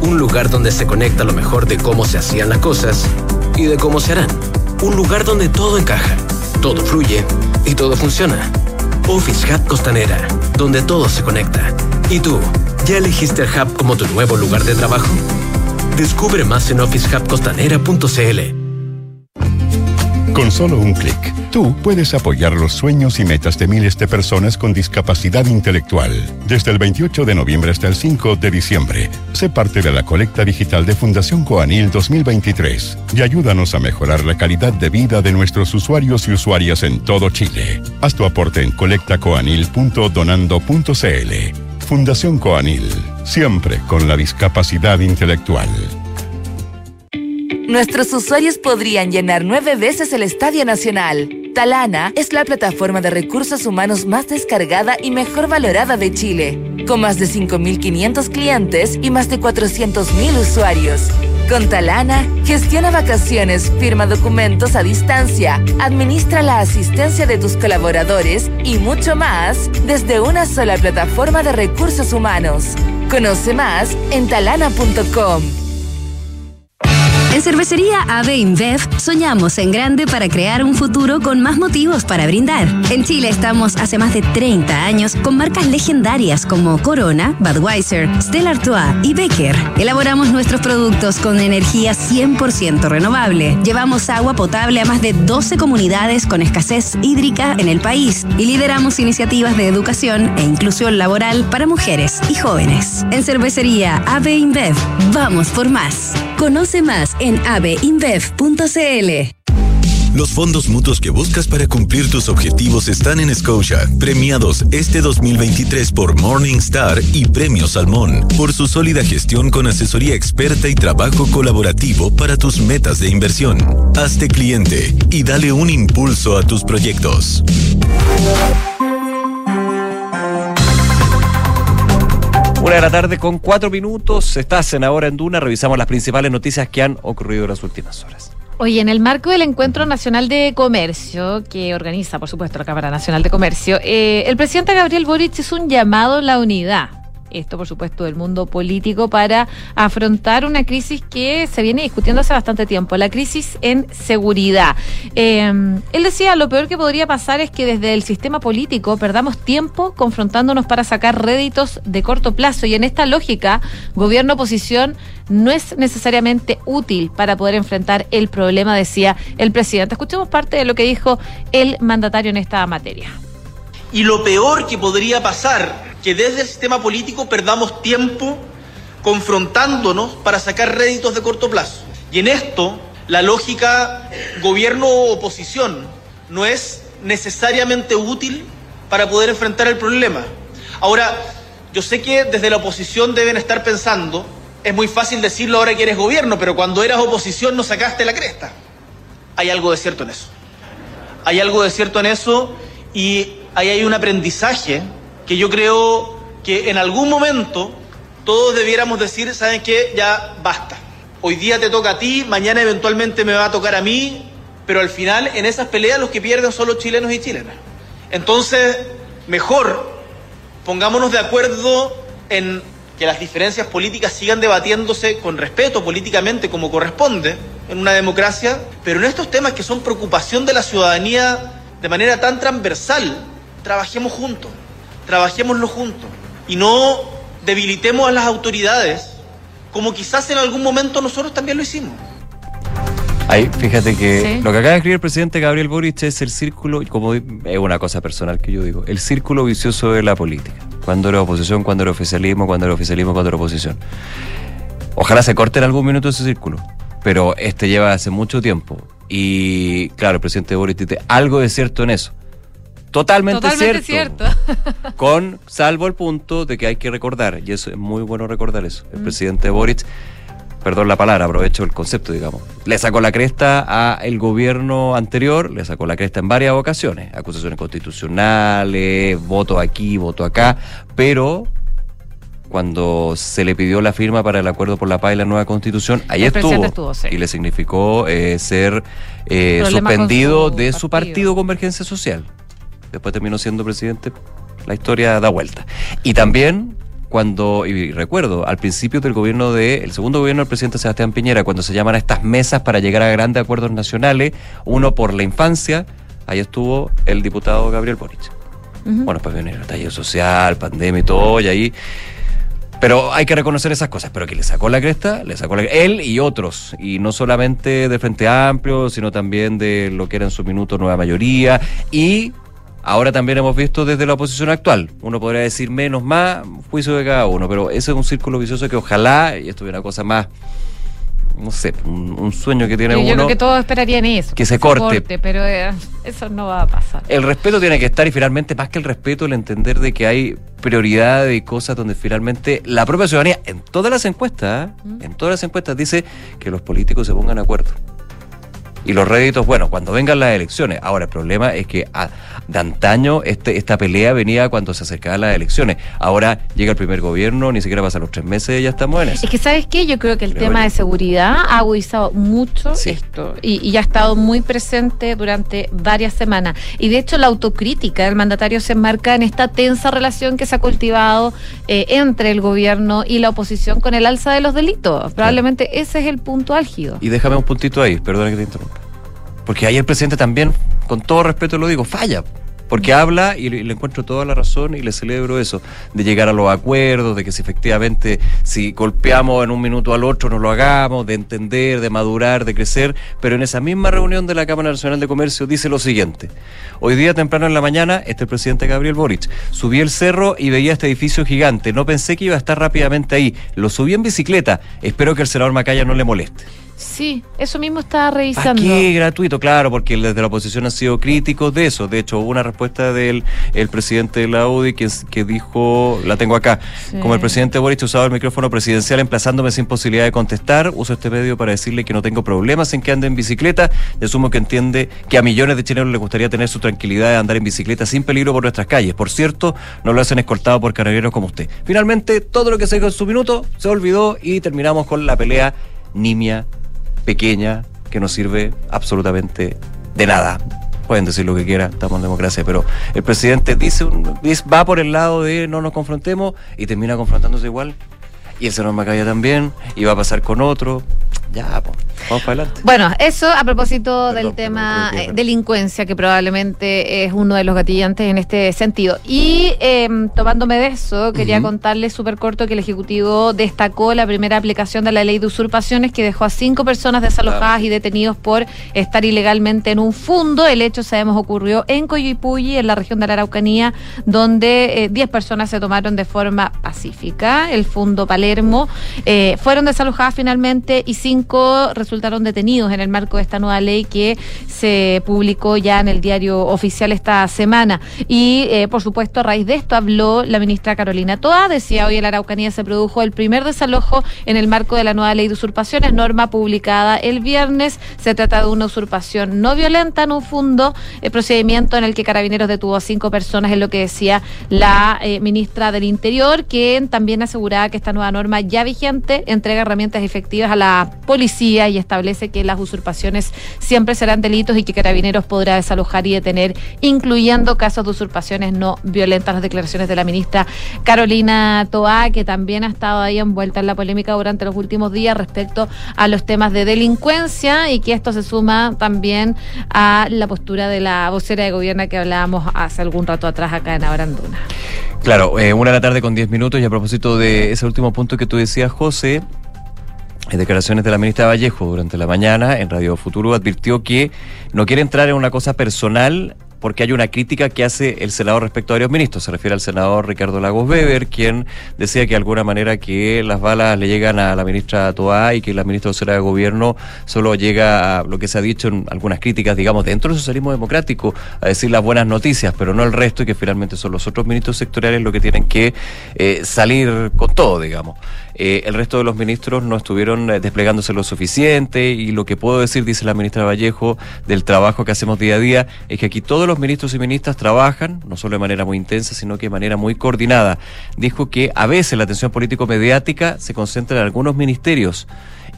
Un lugar donde se conecta lo mejor de cómo se hacían las cosas y de cómo se harán. Un lugar donde todo encaja, todo fluye y todo funciona. Office Hub Costanera, donde todo se conecta. ¿Y tú, ya elegiste el Hub como tu nuevo lugar de trabajo? Descubre más en office hub costanera punto c l. Con solo un clic, tú puedes apoyar los sueños y metas de miles de personas con discapacidad intelectual. Desde el veintiocho de noviembre hasta el cinco de diciembre, sé parte de la colecta digital de Fundación Coanil dos mil veintitrés y ayúdanos a mejorar la calidad de vida de nuestros usuarios y usuarias en todo Chile. Haz tu aporte en colecta coanil punto donando punto c l. Fundación Coanil, siempre con la discapacidad intelectual. Nuestros usuarios podrían llenar nueve veces el Estadio Nacional. Talana es la plataforma de recursos humanos más descargada y mejor valorada de Chile, con más de cinco mil quinientos clientes y más de cuatrocientos mil usuarios. Con Talana, gestiona vacaciones, firma documentos a distancia, administra la asistencia de tus colaboradores y mucho más desde una sola plataforma de recursos humanos. Conoce más en talana punto com. En Cervecería A B InBev soñamos en grande para crear un futuro con más motivos para brindar. En Chile estamos hace más de treinta años con marcas legendarias como Corona, Budweiser, Stella Artois y Becker. Elaboramos nuestros productos con energía cien por ciento renovable. Llevamos agua potable a más de doce comunidades con escasez hídrica en el país y lideramos iniciativas de educación e inclusión laboral para mujeres y jóvenes. En Cervecería A B InBev, vamos por más. Conoce más en a b inbev punto c l. Los fondos mutuos que buscas para cumplir tus objetivos están en Scotia, premiados este dos mil veintitrés por Morningstar y Premio Salmón, por su sólida gestión con asesoría experta y trabajo colaborativo para tus metas de inversión. Hazte cliente y dale un impulso a tus proyectos. Una de la tarde con cuatro minutos, estás en Ahora en Duna, revisamos las principales noticias que han ocurrido en las últimas horas. Oye, en el marco del Encuentro Nacional de Comercio, que organiza, por supuesto, la Cámara Nacional de Comercio, eh, el presidente Gabriel Boric hizo un llamado a la unidad, esto por supuesto del mundo político, para afrontar una crisis que se viene discutiendo hace bastante tiempo, la crisis en seguridad. Eh, él decía, lo peor que podría pasar es que desde el sistema político perdamos tiempo confrontándonos para sacar réditos de corto plazo, y en esta lógica, gobierno-oposición no es necesariamente útil para poder enfrentar el problema, decía el presidente. Escuchemos parte de lo que dijo el mandatario en esta materia. Y lo peor que podría pasar, que desde el sistema político perdamos tiempo confrontándonos para sacar réditos de corto plazo. Y en esto, la lógica gobierno-oposición no es necesariamente útil para poder enfrentar el problema. Ahora, yo sé que desde la oposición deben estar pensando... Es muy fácil decirlo ahora que eres gobierno, pero cuando eras oposición no sacaste la cresta. Hay algo de cierto en eso. Hay algo de cierto en eso y ahí hay un aprendizaje que yo creo que en algún momento todos debiéramos decir, ¿saben qué? Ya basta. Hoy día te toca a ti, mañana eventualmente me va a tocar a mí, pero al final en esas peleas los que pierden son los chilenos y chilenas. Entonces, mejor pongámonos de acuerdo en... que las diferencias políticas sigan debatiéndose con respeto políticamente como corresponde en una democracia, pero en estos temas que son preocupación de la ciudadanía de manera tan transversal, trabajemos juntos, trabajémoslo juntos y no debilitemos a las autoridades como quizás en algún momento nosotros también lo hicimos. Ahí, fíjate que sí. Lo que acaba de escribir el presidente Gabriel Boric es el círculo, y como es una cosa personal que yo digo, el círculo vicioso de la política. Cuando era oposición, cuando era oficialismo, cuando era oficialismo, cuando era oposición. Ojalá se corte en algún minuto ese círculo, pero este lleva hace mucho tiempo. Y claro, el presidente Boric dice algo de cierto en eso. Totalmente, Totalmente cierto. cierto. Con, salvo el punto de que hay que recordar, y eso es muy bueno recordar eso, el mm. presidente Boric... perdón la palabra, aprovecho el concepto, digamos. Le sacó la cresta al gobierno anterior, le sacó la cresta en varias ocasiones, acusaciones constitucionales, voto aquí, voto acá, pero cuando se le pidió la firma para el acuerdo por la paz y la nueva constitución, ahí estuvo, estuvo sí. Y le significó eh, ser eh, suspendido su de partido. su partido Convergencia Social. Después terminó siendo presidente, la historia da vuelta. Y también... cuando, y recuerdo, al principio del gobierno de, el segundo gobierno del presidente Sebastián Piñera, cuando se llaman a estas mesas para llegar a grandes acuerdos nacionales, uno por la infancia, ahí estuvo el diputado Gabriel Boric. Uh-huh. Bueno, pues viene el estallido social, pandemia y todo, y ahí... pero hay que reconocer esas cosas, pero que le sacó la cresta, le sacó la cresta, él y otros, y no solamente del Frente Amplio, sino también de lo que era en su minuto Nueva Mayoría, y... ahora también hemos visto desde la oposición actual. Uno podría decir menos, más, juicio de cada uno, pero ese es un círculo vicioso que ojalá, y esto es una cosa más, no sé, un, un sueño que tiene yo uno. Yo creo que todos esperarían eso. Que se, se corte. corte. Pero eh, eso no va a pasar. El respeto tiene que estar, y finalmente, más que el respeto, el entender de que hay prioridad y cosas donde finalmente la propia ciudadanía, en todas las encuestas, ¿Mm? en todas las encuestas dice que los políticos se pongan de acuerdo. Y los réditos, bueno, cuando vengan las elecciones. Ahora, el problema es que ah, de antaño este, esta pelea venía cuando se acercaban las elecciones. Ahora llega el primer gobierno, ni siquiera pasan los tres meses y ya estamos en eso. Es que, ¿sabes qué? Yo creo que el creo tema yo. de seguridad ha agudizado mucho sí. esto y, y ha estado muy presente durante varias semanas. Y de hecho, la autocrítica del mandatario se enmarca en esta tensa relación que se ha cultivado eh, entre el gobierno y la oposición con el alza de los delitos. Probablemente sí. ese es el punto álgido. Y déjame un puntito ahí, perdona que te interrumpa. Porque ahí el presidente también, con todo respeto lo digo, falla. Porque habla, y le encuentro toda la razón y le celebro eso, de llegar a los acuerdos, de que si efectivamente si golpeamos en un minuto al otro no lo hagamos, de entender, de madurar, de crecer. Pero en esa misma reunión de la Cámara Nacional de Comercio dice lo siguiente: hoy día temprano en la mañana, este presidente Gabriel Boric, subí el cerro y veía este edificio gigante, no pensé que iba a estar rápidamente ahí, lo subí en bicicleta, espero que el senador Macaya no le moleste. Sí, eso mismo estaba revisando. Aquí gratuito, claro, porque desde la oposición han sido críticos de eso. De hecho, hubo una respuesta del el presidente de la U D I que, que dijo, la tengo acá, sí. Como el presidente Boric usaba el micrófono presidencial emplazándome sin posibilidad de contestar, uso este medio para decirle que no tengo problemas en que ande en bicicleta y asumo que entiende que a millones de chilenos les gustaría tener su tranquilidad de andar en bicicleta sin peligro por nuestras calles. Por cierto, no lo hacen escoltado por carabineros como usted. Finalmente, todo lo que se dijo en su minuto se olvidó y terminamos con la pelea nimia, pequeña, que no sirve absolutamente de nada. Pueden decir lo que quieran, estamos en democracia, pero el presidente dice, un, dice va por el lado de no nos confrontemos y termina confrontándose igual. Y el señor Macaya también, y va a pasar con otro. Ya, pues, vamos para adelante. Bueno, eso a propósito perdón, del perdón, tema perdón, perdón. delincuencia, que probablemente es uno de los gatillantes en este sentido. Y eh, tomándome de eso, quería uh-huh. contarles súper corto que el Ejecutivo destacó la primera aplicación de la ley de usurpaciones que dejó a cinco personas desalojadas y detenidos por estar ilegalmente en un fundo. El hecho, sabemos, ocurrió en Coyuipulli, en la región de la Araucanía, donde eh, diez personas se tomaron de forma pacífica el fundo Palermo. Eh, fueron desalojadas finalmente y cinco resultaron detenidos en el marco de esta nueva ley que se publicó ya en el diario oficial esta semana. Y eh, por supuesto, a raíz de esto habló la ministra Carolina Tohá. Decía, hoy en la Araucanía se produjo el primer desalojo en el marco de la nueva ley de usurpaciones, norma publicada el viernes. Se trata de una usurpación no violenta en un fundo, eh, procedimiento en el que Carabineros detuvo a cinco personas, es lo que decía la eh, ministra del Interior, quien también aseguraba que esta nueva norma ya vigente entrega herramientas efectivas a la policía y establece que las usurpaciones siempre serán delitos y que Carabineros podrá desalojar y detener, incluyendo casos de usurpaciones no violentas. Las declaraciones de la ministra Carolina Tohá, que también ha estado ahí envuelta en la polémica durante los últimos días respecto a los temas de delincuencia, y que esto se suma también a la postura de la vocera de gobierno que hablábamos hace algún rato atrás acá en Ahora en Duna. Claro, eh, una de la tarde con diez minutos, y a propósito de ese último punto que tú decías, José, en declaraciones de la ministra Vallejo durante la mañana en Radio Futuro advirtió que no quiere entrar en una cosa personal porque hay una crítica que hace el senador respecto a varios ministros. Se refiere al senador Ricardo Lagos Weber, quien decía que de alguna manera que las balas le llegan a la ministra Tohá y que la ministra vocera de gobierno solo llega a lo que se ha dicho en algunas críticas, digamos, dentro del socialismo democrático, a decir las buenas noticias, pero no el resto, y que finalmente son los otros ministros sectoriales los que tienen que eh, salir con todo, digamos. Eh, el resto de los ministros no estuvieron desplegándose lo suficiente, y lo que puedo decir, dice la ministra Vallejo, del trabajo que hacemos día a día, es que aquí todos los ministros y ministras trabajan, no solo de manera muy intensa, sino que de manera muy coordinada. Dijo que a veces la atención político-mediática se concentra en algunos ministerios,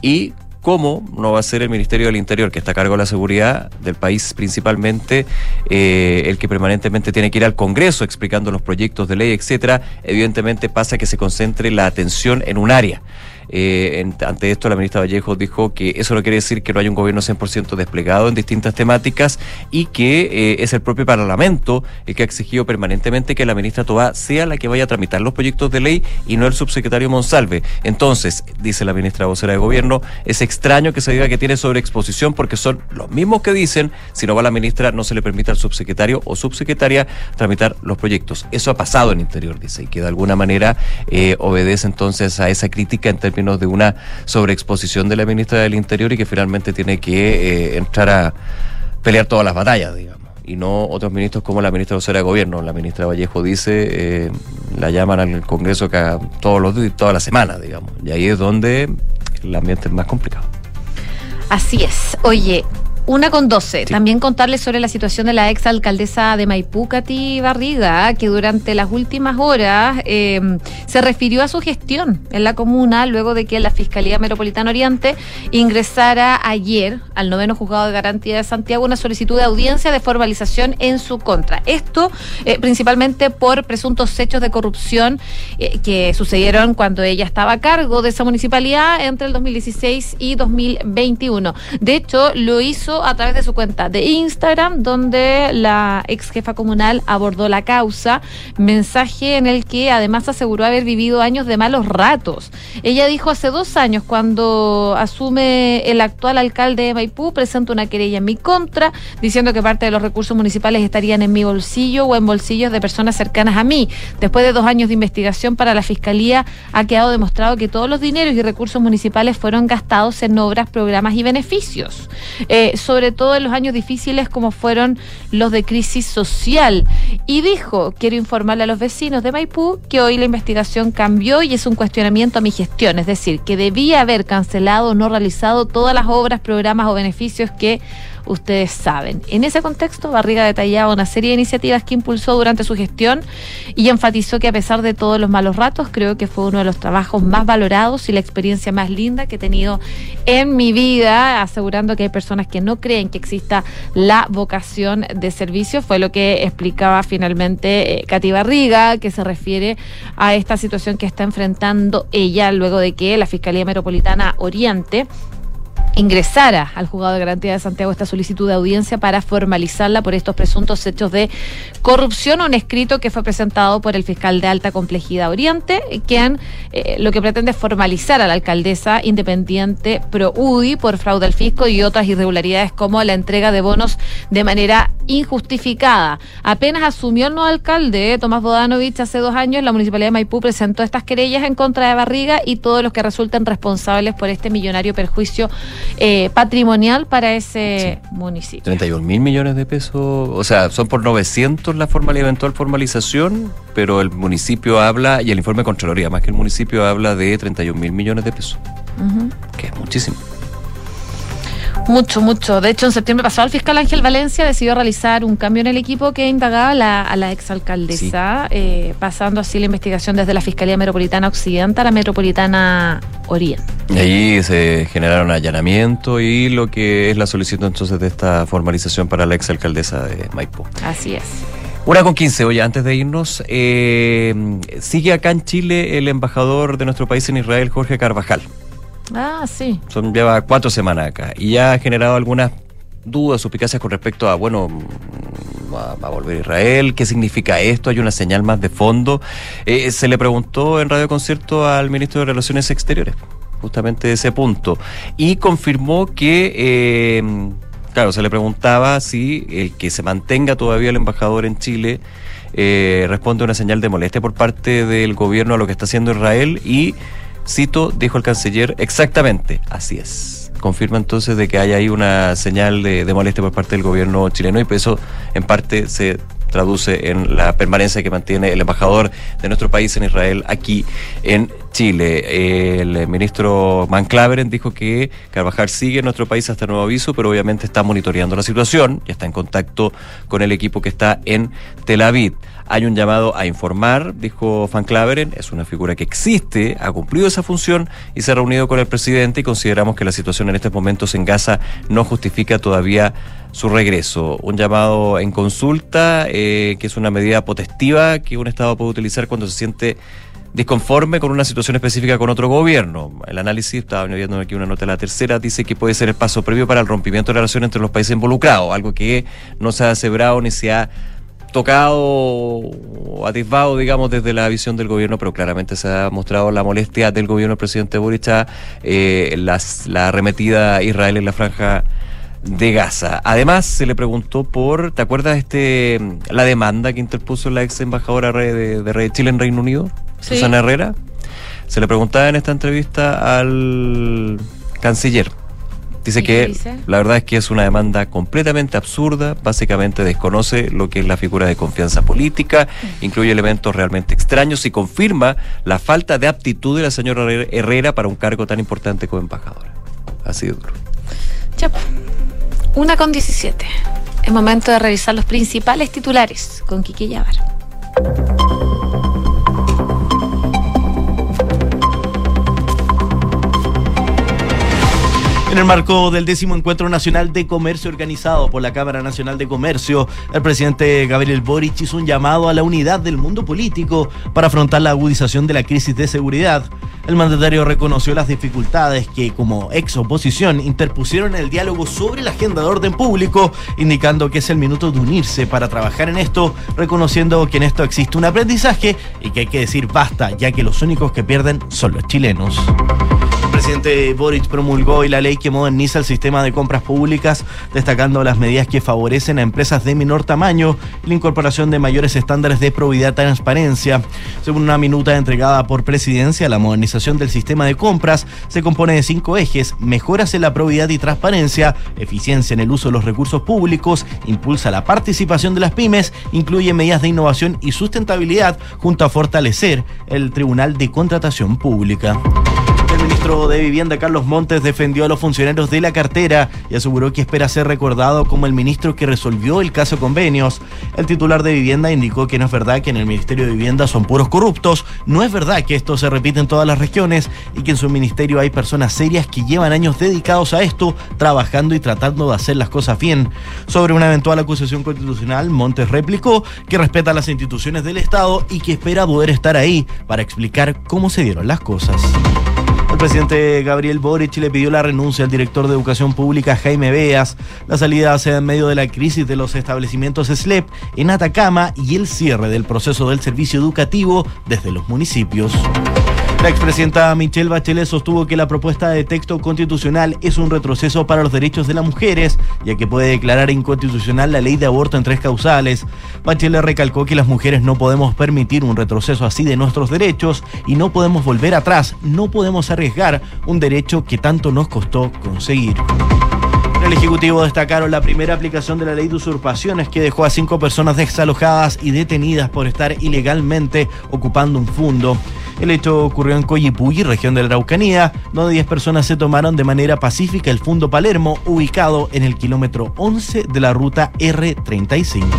y cómo no va a ser el Ministerio del Interior, que está a cargo de la seguridad del país principalmente, eh, el que permanentemente tiene que ir al Congreso explicando los proyectos de ley, etcétera. Evidentemente pasa que se concentre la atención en un área. Eh, en, ante esto la ministra Vallejo dijo que eso no quiere decir que no haya un gobierno cien por ciento desplegado en distintas temáticas, y que eh, es el propio Parlamento el que ha exigido permanentemente que la ministra Tohá sea la que vaya a tramitar los proyectos de ley y no el subsecretario Monsalve. Entonces, dice la ministra vocera de gobierno, es extraño que se diga que tiene sobreexposición, porque son los mismos que dicen si no va la ministra no se le permite al subsecretario o subsecretaria tramitar los proyectos. Eso ha pasado en Interior, dice, y que de alguna manera eh, obedece entonces a esa crítica en de una sobreexposición de la ministra del Interior, y que finalmente tiene que eh, entrar a pelear todas las batallas, digamos, y no otros ministros como la ministra vocera de gobierno. La ministra Vallejo dice, eh, la llaman al Congreso cada, todos los días, todas las semanas, digamos, y ahí es donde el ambiente es más complicado. Así es. Oye, Una con doce. Sí. También contarles sobre la situación de la exalcaldesa de Maipú, Catri Barriga, que durante las últimas horas eh, se refirió a su gestión en la comuna luego de que la Fiscalía Metropolitana Oriente ingresara ayer al noveno Juzgado de Garantía de Santiago una solicitud de audiencia de formalización en su contra. Esto eh, principalmente por presuntos hechos de corrupción eh, que sucedieron cuando ella estaba a cargo de esa municipalidad entre el dos mil dieciséis y dos mil veintiuno. De hecho, lo hizo video a través de su cuenta de Instagram, donde la ex jefa comunal abordó la causa, mensaje en el que además aseguró haber vivido años de malos ratos. Ella dijo: hace dos años, cuando asume el actual alcalde de Maipú, presento una querella en mi contra, diciendo que parte de los recursos municipales estarían en mi bolsillo o en bolsillos de personas cercanas a mí. Después de dos años de investigación para la Fiscalía, ha quedado demostrado que todos los dineros y recursos municipales fueron gastados en obras, programas y beneficios, eh, sobre todo en los años difíciles como fueron los de crisis social. Y dijo: quiero informarle a los vecinos de Maipú que hoy la investigación cambió y es un cuestionamiento a mi gestión, es decir, que debía haber cancelado o no realizado todas las obras, programas o beneficios que ustedes saben. En ese contexto, Barriga detallaba una serie de iniciativas que impulsó durante su gestión y enfatizó que a pesar de todos los malos ratos, creo que fue uno de los trabajos más valorados y la experiencia más linda que he tenido en mi vida, asegurando que hay personas que no creen que exista la vocación de servicio. Fue lo que explicaba finalmente eh, Catri Barriga, que se refiere a esta situación que está enfrentando ella luego de que la Fiscalía Metropolitana Oriente ingresara al Juzgado de Garantía de Santiago esta solicitud de audiencia para formalizarla por estos presuntos hechos de corrupción. Un escrito que fue presentado por el fiscal de Alta Complejidad Oriente, quien eh, lo que pretende es formalizar a la alcaldesa independiente pro U D I por fraude al fisco y otras irregularidades como la entrega de bonos de manera injustificada. Apenas asumió el nuevo alcalde, Tomás Bodanovich, hace dos años, la Municipalidad de Maipú presentó estas querellas en contra de Barriga y todos los que resulten responsables por este millonario perjuicio Eh, patrimonial para ese sí. municipio. treinta y un mil millones de pesos, o sea, son por novecientos la formal, eventual formalización, pero el municipio habla, y el informe de Contraloría, más que el municipio, habla de treinta y un mil millones de pesos, uh-huh. que es muchísimo. Mucho, mucho. De hecho, en septiembre pasado, el fiscal Ángel Valencia decidió realizar un cambio en el equipo que indagaba la, a la exalcaldesa, sí. eh, pasando así la investigación desde la Fiscalía Metropolitana Occidente a la Metropolitana Oriente. Y ahí se generaron allanamientos y lo que es la solicitud entonces de esta formalización para la exalcaldesa de Maipú. Así es. Una con quince, oye, antes de irnos, eh, sigue acá en Chile el embajador de nuestro país en Israel, Jorge Carvajal. Ah, sí. Son, lleva cuatro semanas acá y ya ha generado algunas dudas, suspicacias con respecto a, bueno, va a volver a Israel, ¿qué significa esto? ¿Hay una señal más de fondo? Eh, se le preguntó en Radio Concierto al ministro de Relaciones Exteriores justamente ese punto y confirmó que, eh, claro, se le preguntaba si el que se mantenga todavía el embajador en Chile eh, responde a una señal de molestia por parte del gobierno a lo que está haciendo Israel y, cito, dijo el canciller, exactamente, así es. Confirma entonces de que hay ahí una señal de, de molestia por parte del gobierno chileno y por eso en parte se traduce en la permanencia que mantiene el embajador de nuestro país en Israel aquí en Chile. El ministro Van Klaveren dijo que Carvajal sigue en nuestro país hasta nuevo aviso, pero obviamente está monitoreando la situación y está en contacto con el equipo que está en Tel Aviv. Hay un llamado a informar, dijo Van Klaveren, es una figura que existe, ha cumplido esa función y se ha reunido con el presidente y consideramos que la situación en estos momentos en Gaza no justifica todavía su regreso. Un llamado en consulta, eh, que es una medida potestiva que un Estado puede utilizar cuando se siente disconforme con una situación específica con otro gobierno. El análisis, estaba viendo aquí una nota de La Tercera, dice que puede ser el paso previo para el rompimiento de la relación entre los países involucrados, algo que no se ha aseverado ni se ha tocado o atisbado, digamos, desde la visión del gobierno, pero claramente se ha mostrado la molestia del gobierno del presidente Boric a eh, las, la arremetida a Israel en la franja de Gaza. Además, se le preguntó por, ¿te acuerdas este la demanda que interpuso la ex embajadora de, de, de Chile en Reino Unido? Sí. Susana Herrera. Se le preguntaba en esta entrevista al canciller. Dice que dice? la verdad es que es una demanda completamente absurda, básicamente desconoce lo que es la figura de confianza política, incluye elementos realmente extraños y confirma la falta de aptitud de la señora Herrera para un cargo tan importante como embajadora. Así de duro. Chapa. Una con diecisiete. Es momento de revisar los principales titulares con Kike Llabar. En el marco del décimo Encuentro Nacional de Comercio organizado por la Cámara Nacional de Comercio, el presidente Gabriel Boric hizo un llamado a la unidad del mundo político para afrontar la agudización de la crisis de seguridad. El mandatario reconoció las dificultades que, como ex oposición, interpusieron el diálogo sobre la agenda de orden público, indicando que es el minuto de unirse para trabajar en esto, reconociendo que en esto existe un aprendizaje y que hay que decir basta, ya que los únicos que pierden son los chilenos. El presidente Boric promulgó hoy la ley que moderniza el sistema de compras públicas, destacando las medidas que favorecen a empresas de menor tamaño y la incorporación de mayores estándares de probidad y transparencia. Según una minuta entregada por Presidencia, la modernización del sistema de compras se compone de cinco ejes: mejoras en la probidad y transparencia, eficiencia en el uso de los recursos públicos, impulsa la participación de las pymes, incluye medidas de innovación y sustentabilidad, junto a fortalecer el Tribunal de Contratación Pública. El ministro de Vivienda, Carlos Montes, defendió a los funcionarios de la cartera y aseguró que espera ser recordado como el ministro que resolvió el caso Convenios. El titular de Vivienda indicó que no es verdad que en el Ministerio de Vivienda son puros corruptos, no es verdad que esto se repite en todas las regiones y que en su ministerio hay personas serias que llevan años dedicados a esto, trabajando y tratando de hacer las cosas bien. Sobre una eventual acusación constitucional, Montes replicó que respeta las instituciones del Estado y que espera poder estar ahí para explicar cómo se dieron las cosas. El presidente Gabriel Boric le pidió la renuncia al director de Educación Pública, Jaime Veas. La salida se da en medio de la crisis de los establecimientos SLEP en Atacama y el cierre del proceso del servicio educativo desde los municipios. La expresidenta Michelle Bachelet sostuvo que la propuesta de texto constitucional es un retroceso para los derechos de las mujeres, ya que puede declarar inconstitucional la ley de aborto en tres causales. Bachelet recalcó que las mujeres no podemos permitir un retroceso así de nuestros derechos y no podemos volver atrás, no podemos arriesgar un derecho que tanto nos costó conseguir. El Ejecutivo destacaron la primera aplicación de la ley de usurpaciones, que dejó a cinco personas desalojadas y detenidas por estar ilegalmente ocupando un fondo. El hecho ocurrió en Coyipulli, región de la Araucanía, donde diez personas se tomaron de manera pacífica el fondo Palermo, ubicado en el kilómetro once de la ruta erre treinta y cinco.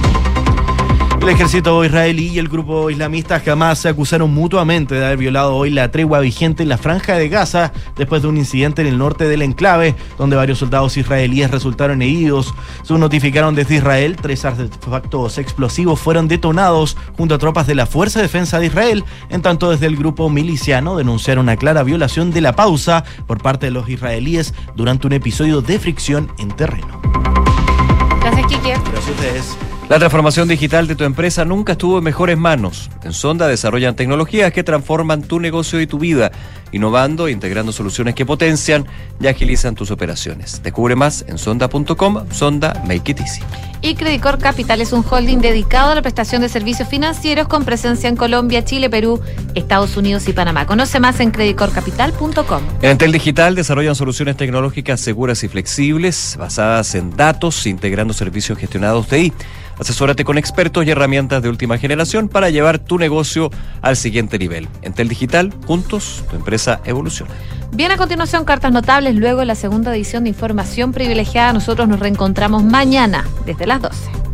El ejército israelí y el grupo islamista Hamás se acusaron mutuamente de haber violado hoy la tregua vigente en la Franja de Gaza después de un incidente en el norte del enclave, donde varios soldados israelíes resultaron heridos. Según notificaron desde Israel, tres artefactos explosivos fueron detonados junto a tropas de la Fuerza de Defensa de Israel, en tanto desde el grupo miliciano denunciaron una clara violación de la pausa por parte de los israelíes durante un episodio de fricción en terreno. Gracias, Kike. Gracias a ustedes. La transformación digital de tu empresa nunca estuvo en mejores manos. En Sonda desarrollan tecnologías que transforman tu negocio y tu vida, innovando e integrando soluciones que potencian y agilizan tus operaciones. Descubre más en sonda punto com, Sonda Make It Easy. Y Credicor Capital es un holding dedicado a la prestación de servicios financieros con presencia en Colombia, Chile, Perú, Estados Unidos y Panamá. Conoce más en credicor capital punto com. En Entel Digital desarrollan soluciones tecnológicas seguras y flexibles, basadas en datos, integrando servicios gestionados de I T. Asesórate con expertos y herramientas de última generación para llevar tu negocio al siguiente nivel. Entel Digital, juntos, tu empresa evoluciona. Bien, a continuación, Cartas Notables, luego la segunda edición de Información Privilegiada. Nosotros nos reencontramos mañana desde las doce.